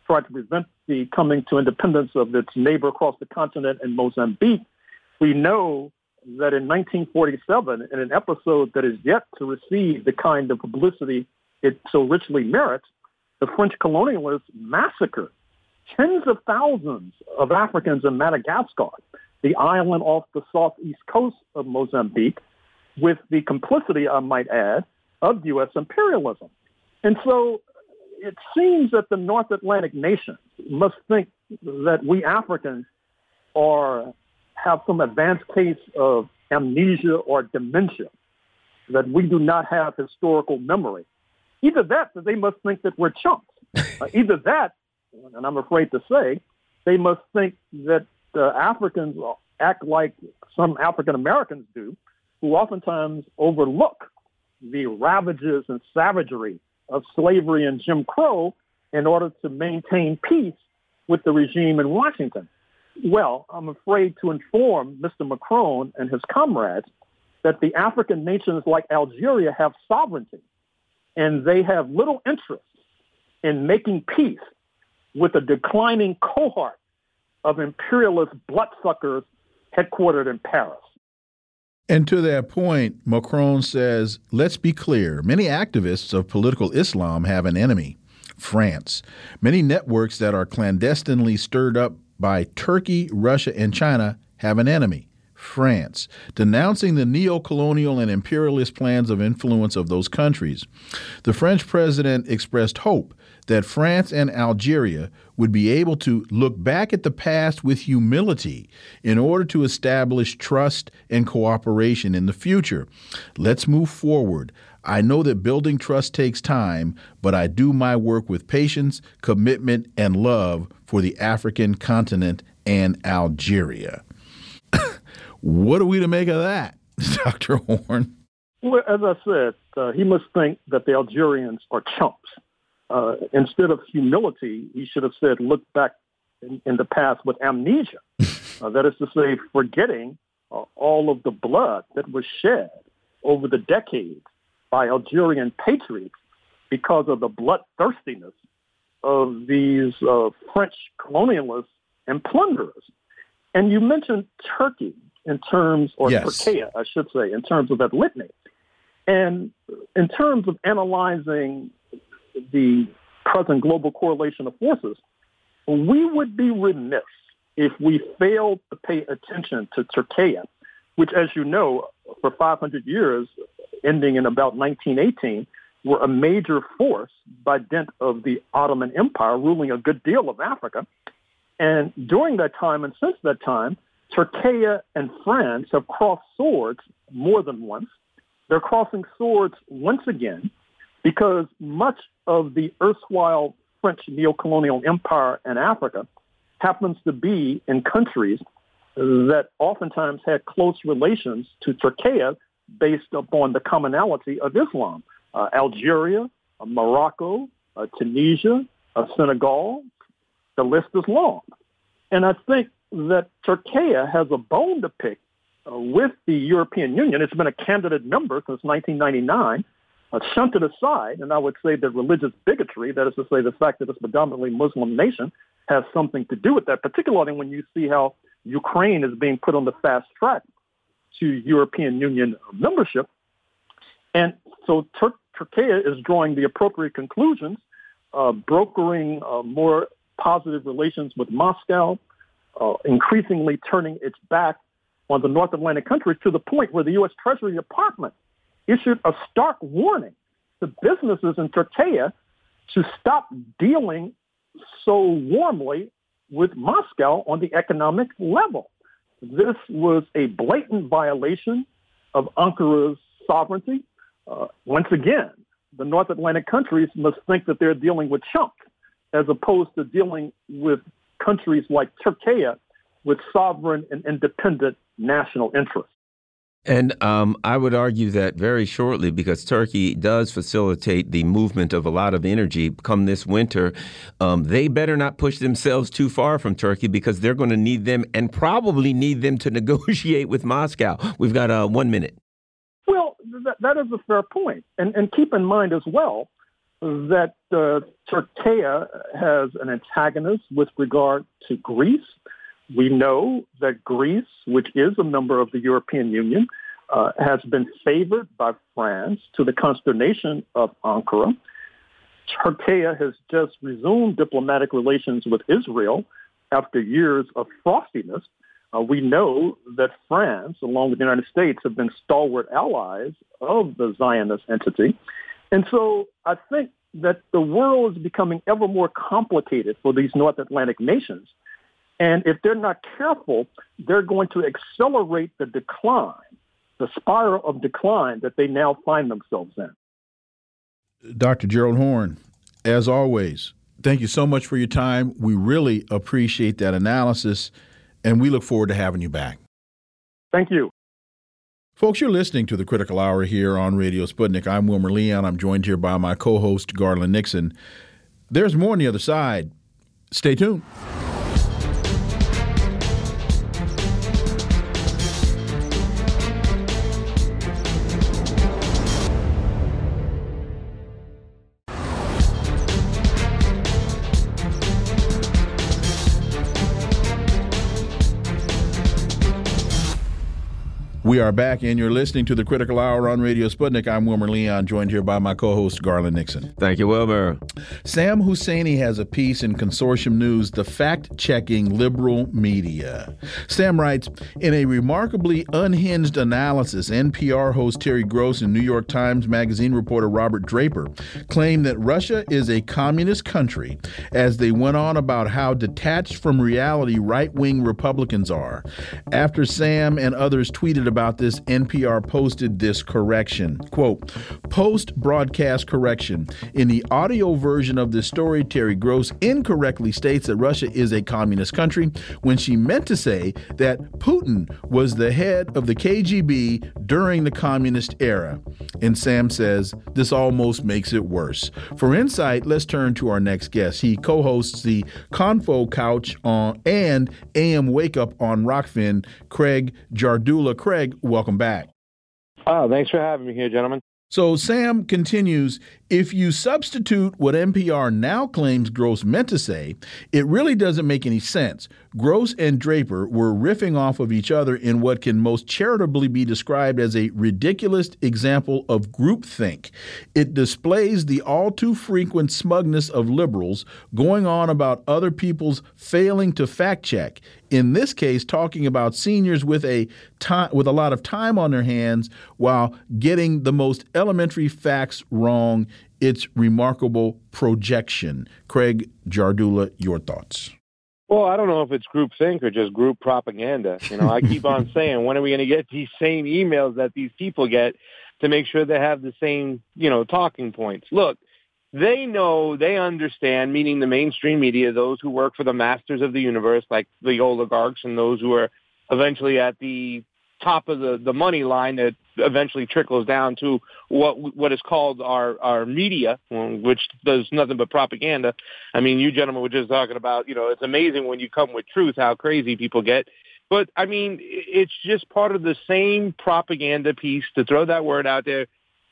tried to prevent the coming to independence of its neighbor across the continent in Mozambique. We know that in nineteen forty-seven, in an episode that is yet to receive the kind of publicity it so richly merits, the French colonialists massacred tens of thousands of Africans in Madagascar. the island off the southeast coast of Mozambique, with the complicity, I might add, of U S imperialism. And so it seems that the North Atlantic nations must think that we Africans are have some advanced case of amnesia or dementia, that we do not have historical memory. Either that, they must think that we're chumps. Uh, either that, and I'm afraid to say, they must think that uh, Africans act like some African Americans do, who oftentimes overlook the ravages and savagery of slavery and Jim Crow in order to maintain peace with the regime in Washington. Well, I'm afraid to inform Mister Macron and his comrades that the African nations like Algeria have sovereignty, and they have little interest in making peace with a declining cohort of imperialist bloodsuckers headquartered in Paris. And to that point, Macron says, let's be clear, many activists of political Islam have an enemy, France. Many networks that are clandestinely stirred up by Turkey, Russia, and China have an enemy, France, denouncing the neo-colonial and imperialist plans of influence of those countries. The French president expressed hope that France and Algeria would be able to look back at the past with humility in order to establish trust and cooperation in the future. Let's move forward. I know that building trust takes time, but I do my work with patience, commitment, and love for the African continent and Algeria. What are we to make of that, Doctor Horn? Well, as I said, uh, he must think that the Algerians are chumps. Uh, instead of humility, he should have said, look back in, in the past with amnesia. Uh, that is to say, forgetting uh, all of the blood that was shed over the decades by Algerian patriots because of the bloodthirstiness of these uh, French colonialists and plunderers. And you mentioned Turkey in terms, or yes. Turkey, I should say, in terms of that litany. And in terms of analyzing the present global correlation of forces, we would be remiss if we failed to pay attention to Turkey, which, as you know, for five hundred years, ending in about nineteen eighteen, were a major force by dint of the Ottoman Empire ruling a good deal of Africa. And during that time and since that time, Turkey and France have crossed swords more than once. They're crossing swords once again, because much of the erstwhile French neocolonial empire in Africa happens to be in countries that oftentimes had close relations to Turkey based upon the commonality of Islam. Uh, Algeria, uh, Morocco, uh, Tunisia, uh, Senegal, the list is long. And I think that Turkey has a bone to pick uh, with the European Union. It's been a candidate member since nineteen ninety-nine. Uh, shunted aside, and I would say that religious bigotry, that is to say the fact that it's predominantly Muslim nation, has something to do with that, particularly when you see how Ukraine is being put on the fast track to European Union membership. And so Tur- Turkey is drawing the appropriate conclusions, uh, brokering uh, more positive relations with Moscow, uh, increasingly turning its back on the North Atlantic countries, to the point where the U S Treasury Department issued a stark warning to businesses in Turkey to stop dealing so warmly with Moscow on the economic level. This was a blatant violation of Ankara's sovereignty. Uh, once again, the North Atlantic countries must think that they're dealing with chumps, as opposed to dealing with countries like Turkey with sovereign and independent national interests. And um, I would argue that very shortly, because Turkey does facilitate the movement of a lot of energy come this winter, um, they better not push themselves too far from Turkey, because they're going to need them and probably need them to negotiate with Moscow. We've got uh, one minute. Well, th- that is a fair point. And, and keep in mind as well that uh, Turkey has an antagonist with regard to Greece. We know that Greece, which is a member of the European Union, uh, has been favored by France to the consternation of Ankara. Turkey has just resumed diplomatic relations with Israel after years of frostiness. Uh, we know that France, along with the United States, have been stalwart allies of the Zionist entity. And so I think that the world is becoming ever more complicated for these North Atlantic nations. And if they're not careful, they're going to accelerate the decline, the spiral of decline that they now find themselves in. Doctor Gerald Horne, as always, thank you so much for your time. We really appreciate that analysis, and we look forward to having you back. Thank you. Folks, you're listening to The Critical Hour here on Radio Sputnik. I'm Wilmer Leon. I'm joined here by my co-host, Garland Nixon. There's more on the other side. Stay tuned. We are back, and you're listening to The Critical Hour on Radio Sputnik. I'm Wilmer Leon, joined here by my co-host, Garland Nixon. Thank you, Wilmer. Sam Husseini has a piece in Consortium News, The Fact-Checking Liberal Media. Sam writes, in a remarkably unhinged analysis, N P R host Terry Gross and New York Times Magazine reporter Robert Draper claimed that Russia is a communist country as they went on about how detached from reality right-wing Republicans are. After Sam and others tweeted about About this, N P R posted this correction. Quote, post-broadcast correction. In the audio version of this story, Terry Gross incorrectly states that Russia is a communist country when she meant to say that Putin was the head of the K G B during the communist era. And Sam says, this almost makes it worse. For insight, let's turn to our next guest. He co-hosts the Confo Couch on, and A M Wake Up on Rockfin, Craig Jardula. Craig, welcome back. Oh, thanks for having me here, gentlemen. So Sam continues, if you substitute what N P R now claims Gross meant to say, it really doesn't make any sense. Gross and Draper were riffing off of each other in what can most charitably be described as a ridiculous example of groupthink. It displays the all-too-frequent smugness of liberals going on about other people's failing to fact-check. In this case, talking about seniors with a time, with a lot of time on their hands while getting the most elementary facts wrong. It's remarkable projection. Craig Jardula, your thoughts. Well, I don't know if it's groupthink or just group propaganda. You know, I keep on saying, when are we going to get these same emails that these people get to make sure they have the same, you know, talking points? Look, they know, they understand, meaning the mainstream media, those who work for the masters of the universe, like the oligarchs and those who are eventually at the top of the, the money line that eventually trickles down to what what is called our, our media, which does nothing but propaganda. I mean, you gentlemen were just talking about, you know, it's amazing when you come with truth how crazy people get. But, I mean, it's just part of the same propaganda piece to throw that word out there.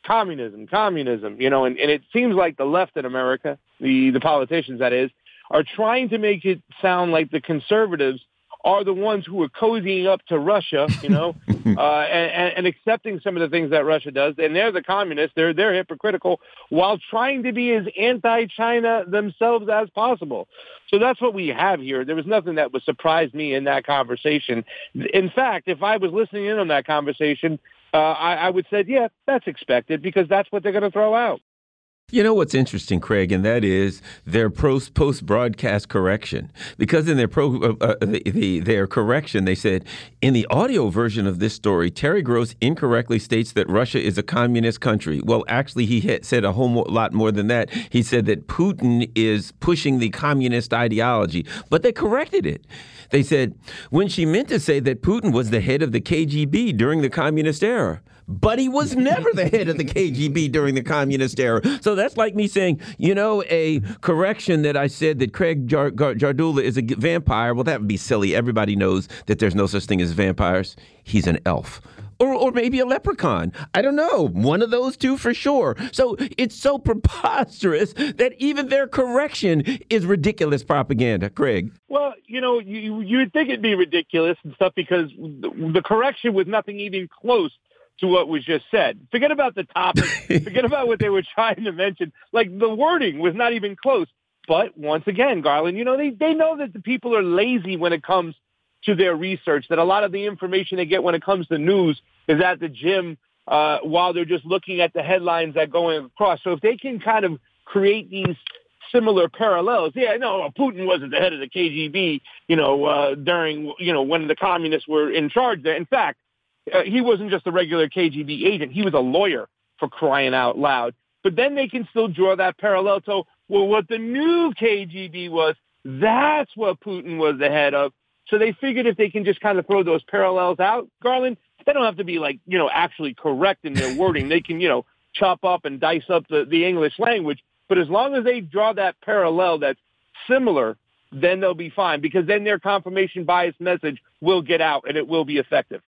Communism, communism, you know, and, and it seems like the left in America, the, the politicians, that is, are trying to make it sound like the conservatives are the ones who are cozying up to Russia, you know, uh, and, and accepting some of the things that Russia does. And they're the communists. They're they're hypocritical while trying to be as anti-China themselves as possible. So that's what we have here. There was nothing that would surprise me in that conversation. In fact, if I was listening in on that conversation, uh, I, I would say, yeah, that's expected, because that's what they're going to throw out. You know what's interesting, Craig, and that is their post-broadcast correction. Because in their pro, uh, uh, the, the, their correction, they said, in the audio version of this story, Terry Gross incorrectly states that Russia is a communist country. Well, actually, he had said a whole lot more than that. He said that Putin is pushing the communist ideology. But they corrected it. They said, when she meant to say that Putin was the head of the K G B during the communist era. But he was never the head of the K G B during the communist era. So that's like me saying, you know, a correction that I said that Craig Jar- Jar- Jardula is a vampire. Well, that would be silly. Everybody knows that there's no such thing as vampires. He's an elf. Or, or maybe a leprechaun. I don't know. One of those two for sure. So it's so preposterous that even their correction is ridiculous propaganda, Craig. Well, you know, you, you would think it'd be ridiculous and stuff because the, the correction was nothing even close to what was just said. Forget about the topic. Forget about what they were trying to mention. Like, the wording was not even close. But once again, Garland, you know, they, they know that the people are lazy when it comes to their research, that a lot of the information they get when it comes to news is at the gym uh, while they're just looking at the headlines that going across. So if they can kind of create these similar parallels, yeah, no, Putin wasn't the head of the K G B, you know, uh, during, you know, when the communists were in charge there. In fact, uh, he wasn't just a regular K G B agent. He was a lawyer, for crying out loud. But then they can still draw that parallel to, well, what the new K G B was, that's what Putin was the head of. So they figured if they can just kind of throw those parallels out, Garland, they don't have to be like, you know, actually correct in their wording. They can, you know, chop up and dice up the, the English language. But as long as they draw that parallel that's similar, then they'll be fine, because then their confirmation bias message will get out and it will be effective.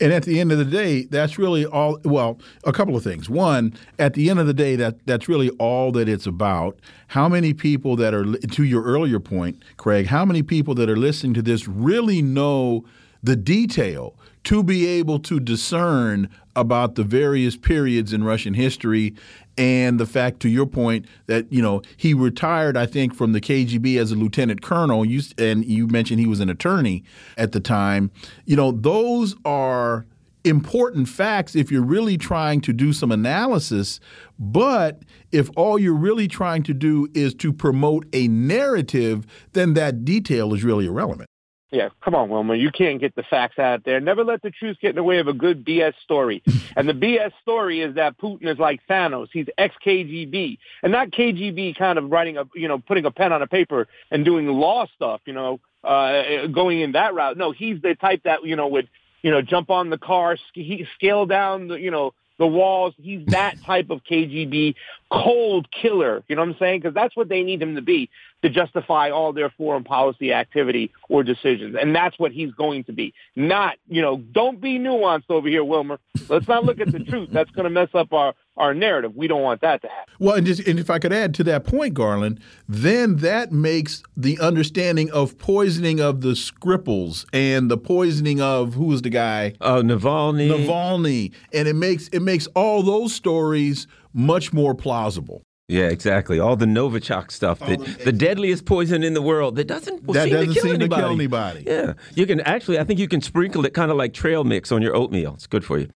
And at the end of the day, that's really all. Well, a couple of things. One, at the end of the day, that that's really all that it's about. How many people that are, to your earlier point, Craig, how many people that are listening to this really know the detail to be able to discern about the various periods in Russian history, and the fact, to your point, that, you know, he retired, I think, from the K G B as a lieutenant colonel, you, and you mentioned he was an attorney at the time. You know, those are important facts if you're really trying to do some analysis. But if all you're really trying to do is to promote a narrative, then that detail is really irrelevant. Yeah, come on, Wilmer. You can't get the facts out there. Never let the truth get in the way of a good B S story. And the B S story is that Putin is like Thanos. He's ex-K G B. And not K G B kind of writing a, you know, putting a pen on a paper and doing law stuff, you know, uh, going in that route. No, he's the type that, you know, would, you know, jump on the car, sc- scale down the, you know, the walls. He's that type of K G B cold killer. You know what I'm saying? Because that's what they need him to be to justify all their foreign policy activity or decisions. And that's what he's going to be. Not, you know, don't be nuanced over here, Wilmer. Let's not look at the truth. That's going to mess up our, our narrative. We don't want that to happen. Well, and, just, and if I could add to that point, Garland, then that makes the understanding of poisoning of the Skripals and the poisoning of, who was the guy? Oh, uh, Navalny. Navalny. And it makes, it makes all those stories much more plausible. Yeah, exactly. All the Novichok stuff, that, the, the deadliest poison in the world that doesn't well, that seem, doesn't to, kill seem to kill anybody. Yeah, you can actually, I think you can sprinkle it kind of like trail mix on your oatmeal. It's good for you.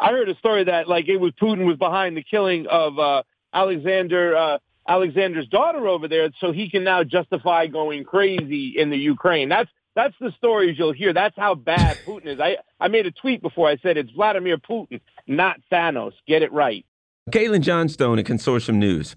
I heard a story that like it was Putin was behind the killing of uh, Alexander uh, Alexander's daughter over there, so he can now justify going crazy in the Ukraine. That's that's the stories you'll hear. That's how bad Putin is. I I made a tweet before. I said it's Vladimir Putin, not Thanos. Get it right. Caitlin Johnstone at Consortium News.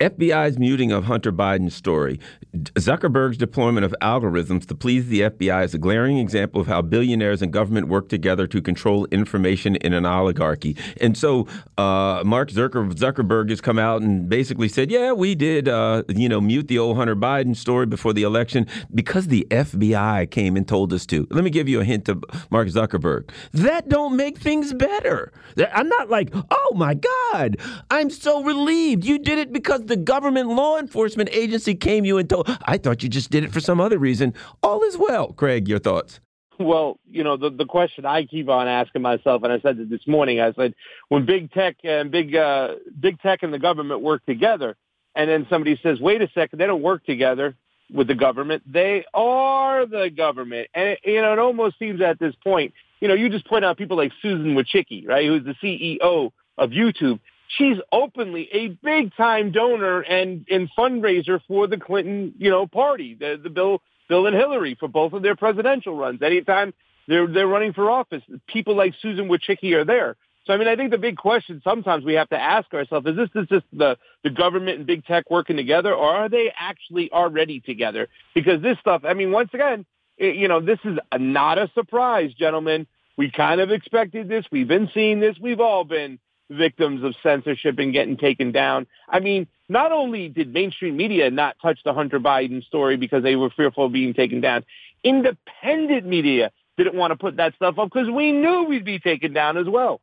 F B I's muting of Hunter Biden's story. Zuckerberg's deployment of algorithms to please the F B I is a glaring example of how billionaires and government work together to control information in an oligarchy. And so uh, Mark Zuckerberg has come out and basically said, yeah, we did, uh, you know, mute the old Hunter Biden story before the election because the F B I came and told us to. Let me give you a hint to Mark Zuckerberg. That don't make things better. I'm not like, oh, my God. I'm so relieved. You did it because the government law enforcement agency came you and told. I thought you just did it for some other reason. All is well. Craig, your thoughts? Well, you know, the, the question I keep on asking myself, and I said it this morning, I said, when big tech and big uh, big tech and the government work together, and then somebody says, wait a second, they don't work together with the government. They are the government. And, it, you know, it almost seems at this point, you know, you just point out people like Susan Wojcicki, right, who's the C E O of YouTube. She's openly a big-time donor and, and fundraiser for the Clinton, you know, party, the, the Bill Bill and Hillary, for both of their presidential runs. Anytime they're they're running for office, people like Susan Wojcicki are there. So, I mean, I think the big question sometimes we have to ask ourselves is, this is just the, the government and big tech working together, or are they actually already together? Because this stuff, I mean, once again, it, you know, this is a, not a surprise, gentlemen. We kind of expected this. We've been seeing this. We've all been victims of censorship and getting taken down. I mean, not only did mainstream media not touch the Hunter Biden story because they were fearful of being taken down, independent media didn't want to put that stuff up because we knew we'd be taken down as well.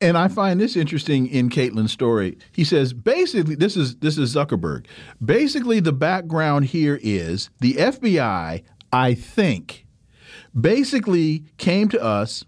And I find this interesting in Caitlin's story. He says, basically, this is this is Zuckerberg. Basically, the background here is the F B I, I think, basically came to us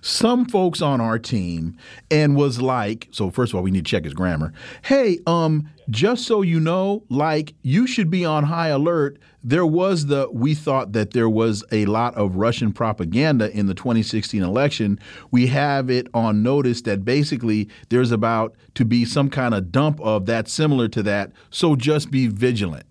some folks on our team and was like, so first of all, we need to check his grammar. Hey, um, just so you know, like, you should be on high alert. There was the, we thought that there was a lot of Russian propaganda in the twenty sixteen election. We have it on notice that basically there's about to be some kind of dump of that similar to that. So just be vigilant.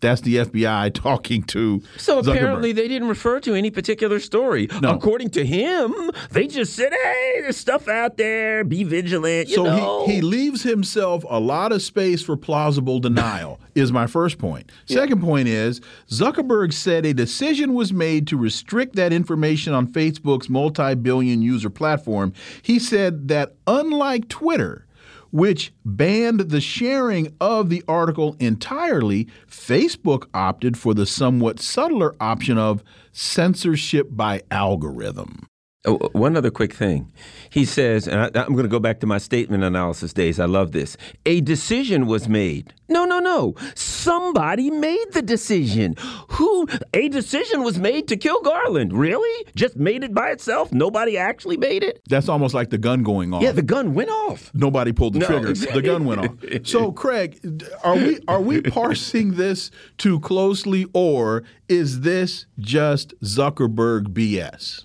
That's the F B I talking to Zuckerberg. So apparently they didn't refer to any particular story. No. According to him, they just said, hey, there's stuff out there. Be vigilant. You so know. He, he leaves himself a lot of space for plausible denial is my first point. Yeah. Second point is Zuckerberg said a decision was made to restrict that information on Facebook's multi-billion user platform. He said that unlike Twitter, which banned the sharing of the article entirely, Facebook opted for the somewhat subtler option of censorship by algorithm. Oh, one other quick thing. He says, and I, I'm going to go back to my statement analysis days. I love this. A decision was made. No, no, no. Somebody made the decision. Who? A decision was made to kill Garland. Really? Just made it by itself? Nobody actually made it? That's almost like the gun going off. Yeah, the gun went off. Nobody pulled the no. trigger. The gun went off. So, Craig, are we are we parsing this too closely, or is this just Zuckerberg B S?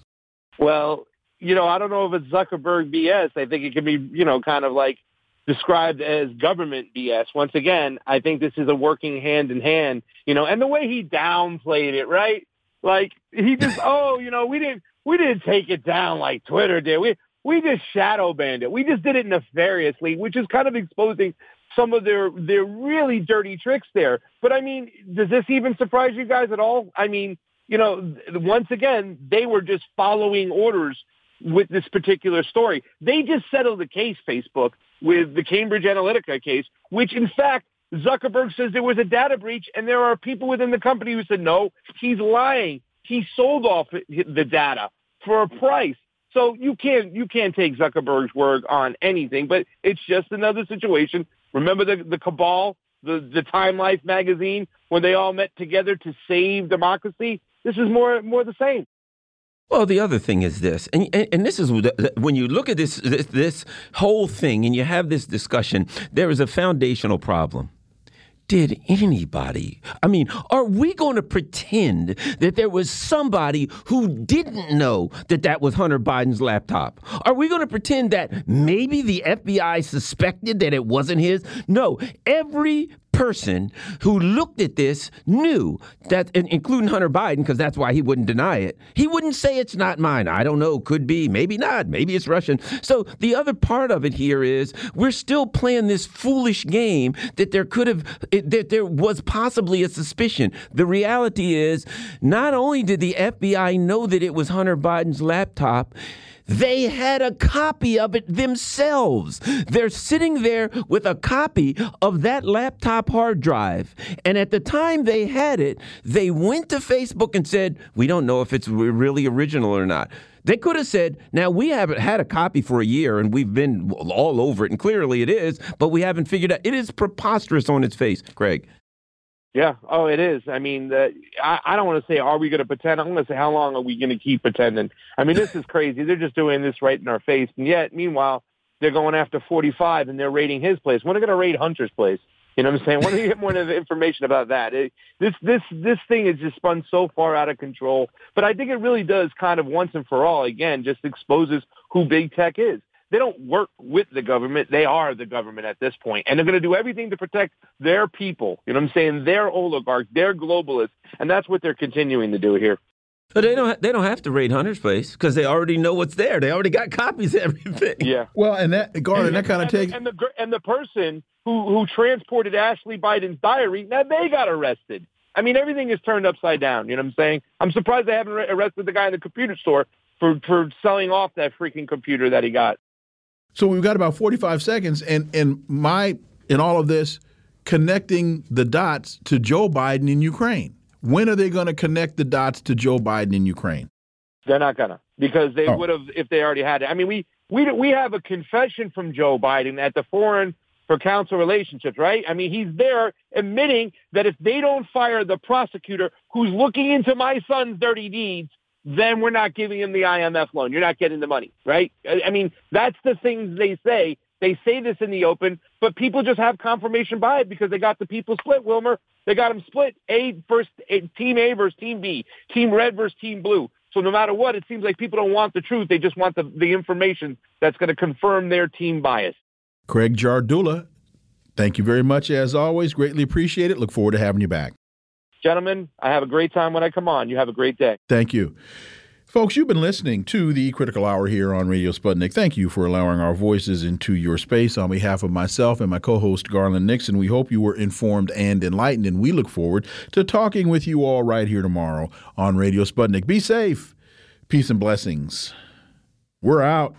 Well, you know, I don't know if it's Zuckerberg B S. I think it can be, you know, kind of like described as government B S. Once again, I think this is a working hand in hand, you know, and the way he downplayed it, right? Like he just, oh, you know, we didn't, we didn't take it down like Twitter did. We, we just shadow banned it. We just did it nefariously, which is kind of exposing some of their, their really dirty tricks there. But I mean, does this even surprise you guys at all? I mean, you know, once again, they were just following orders with this particular story. They just settled the case, Facebook, with the Cambridge Analytica case, which, in fact, Zuckerberg says there was a data breach, and there are people within the company who said, no, he's lying. He sold off the data for a price. So you can't you can't take Zuckerberg's word on anything, but it's just another situation. Remember the, the cabal, the, the Time Life magazine, when they all met together to save democracy? This is more more the same. Well, the other thing is this, and, and, and this is when you look at this, this this whole thing and you have this discussion, there is a foundational problem. Did anybody? I mean, are we going to pretend that there was somebody who didn't know that that was Hunter Biden's laptop? Are we going to pretend that maybe the F B I suspected that it wasn't his? No, every person who looked at this knew that, including Hunter Biden, because that's why he wouldn't deny it. He wouldn't say it's not mine. I don't know. Could be. Maybe not. Maybe it's Russian. So the other part of it here is we're still playing this foolish game that there could have that there was possibly a suspicion. The reality is not only did the F B I know that it was Hunter Biden's laptop, they had a copy of it themselves. They're sitting there with a copy of that laptop hard drive. And at the time they had it, they went to Facebook and said, we don't know if it's really original or not. They could have said, now, we haven't had a copy for a year and we've been all over it. And clearly it is, but we haven't figured out. It is preposterous on its face, Craig. Yeah. Oh, it is. I mean, the, I, I don't want to say, are we going to pretend? I'm going to say, how long are we going to keep pretending? I mean, this is crazy. They're just doing this right in our face. And yet, meanwhile, they're going after forty-five and they're raiding his place. When are they going to raid Hunter's place? You know what I'm saying? When do you get more information about that? It, this this this thing has just spun so far out of control. But I think it really does kind of once and for all, again, just exposes who big tech is. They don't work with the government. They are the government at this point. And they're going to do everything to protect their people. You know what I'm saying? Their oligarchs, their globalists. And that's what they're continuing to do here. But they don't they don't have to raid Hunter's place because they already know what's there. They already got copies of everything. Yeah. Well, and that, Garland, that kind of takes... And the, and the person who, who transported Ashley Biden's diary, now they got arrested. I mean, everything is turned upside down. You know what I'm saying? I'm surprised they haven't arrested the guy in the computer store for, for selling off that freaking computer that he got. So we've got about forty-five seconds, and, and my, in all of this, connecting the dots to Joe Biden in Ukraine. When are they going to connect the dots to Joe Biden in Ukraine? They're not going to, because they oh. would have if they already had it. I mean, we, we we have a confession from Joe Biden at the Foreign for Council Relationships, right? I mean, he's there admitting that if they don't fire the prosecutor who's looking into my son's dirty deeds, then we're not giving him the I M F loan. You're not getting the money, right? I mean, that's the things they say. They say this in the open, but people just have confirmation bias because they got the people split, Wilmer. They got them split, A versus A, Team A versus Team B, Team Red versus Team Blue. So no matter what, it seems like people don't want the truth. They just want the, the information that's going to confirm their team bias. Craig Jardula, thank you very much, as always. Greatly appreciate it. Look forward to having you back. Gentlemen, I have a great time when I come on. You have a great day. Thank you. Folks, you've been listening to The Critical Hour here on Radio Sputnik. Thank you for allowing our voices into your space. On behalf of myself and my co-host Garland Nixon, we hope you were informed and enlightened, and we look forward to talking with you all right here tomorrow on Radio Sputnik. Be safe. Peace and blessings. We're out.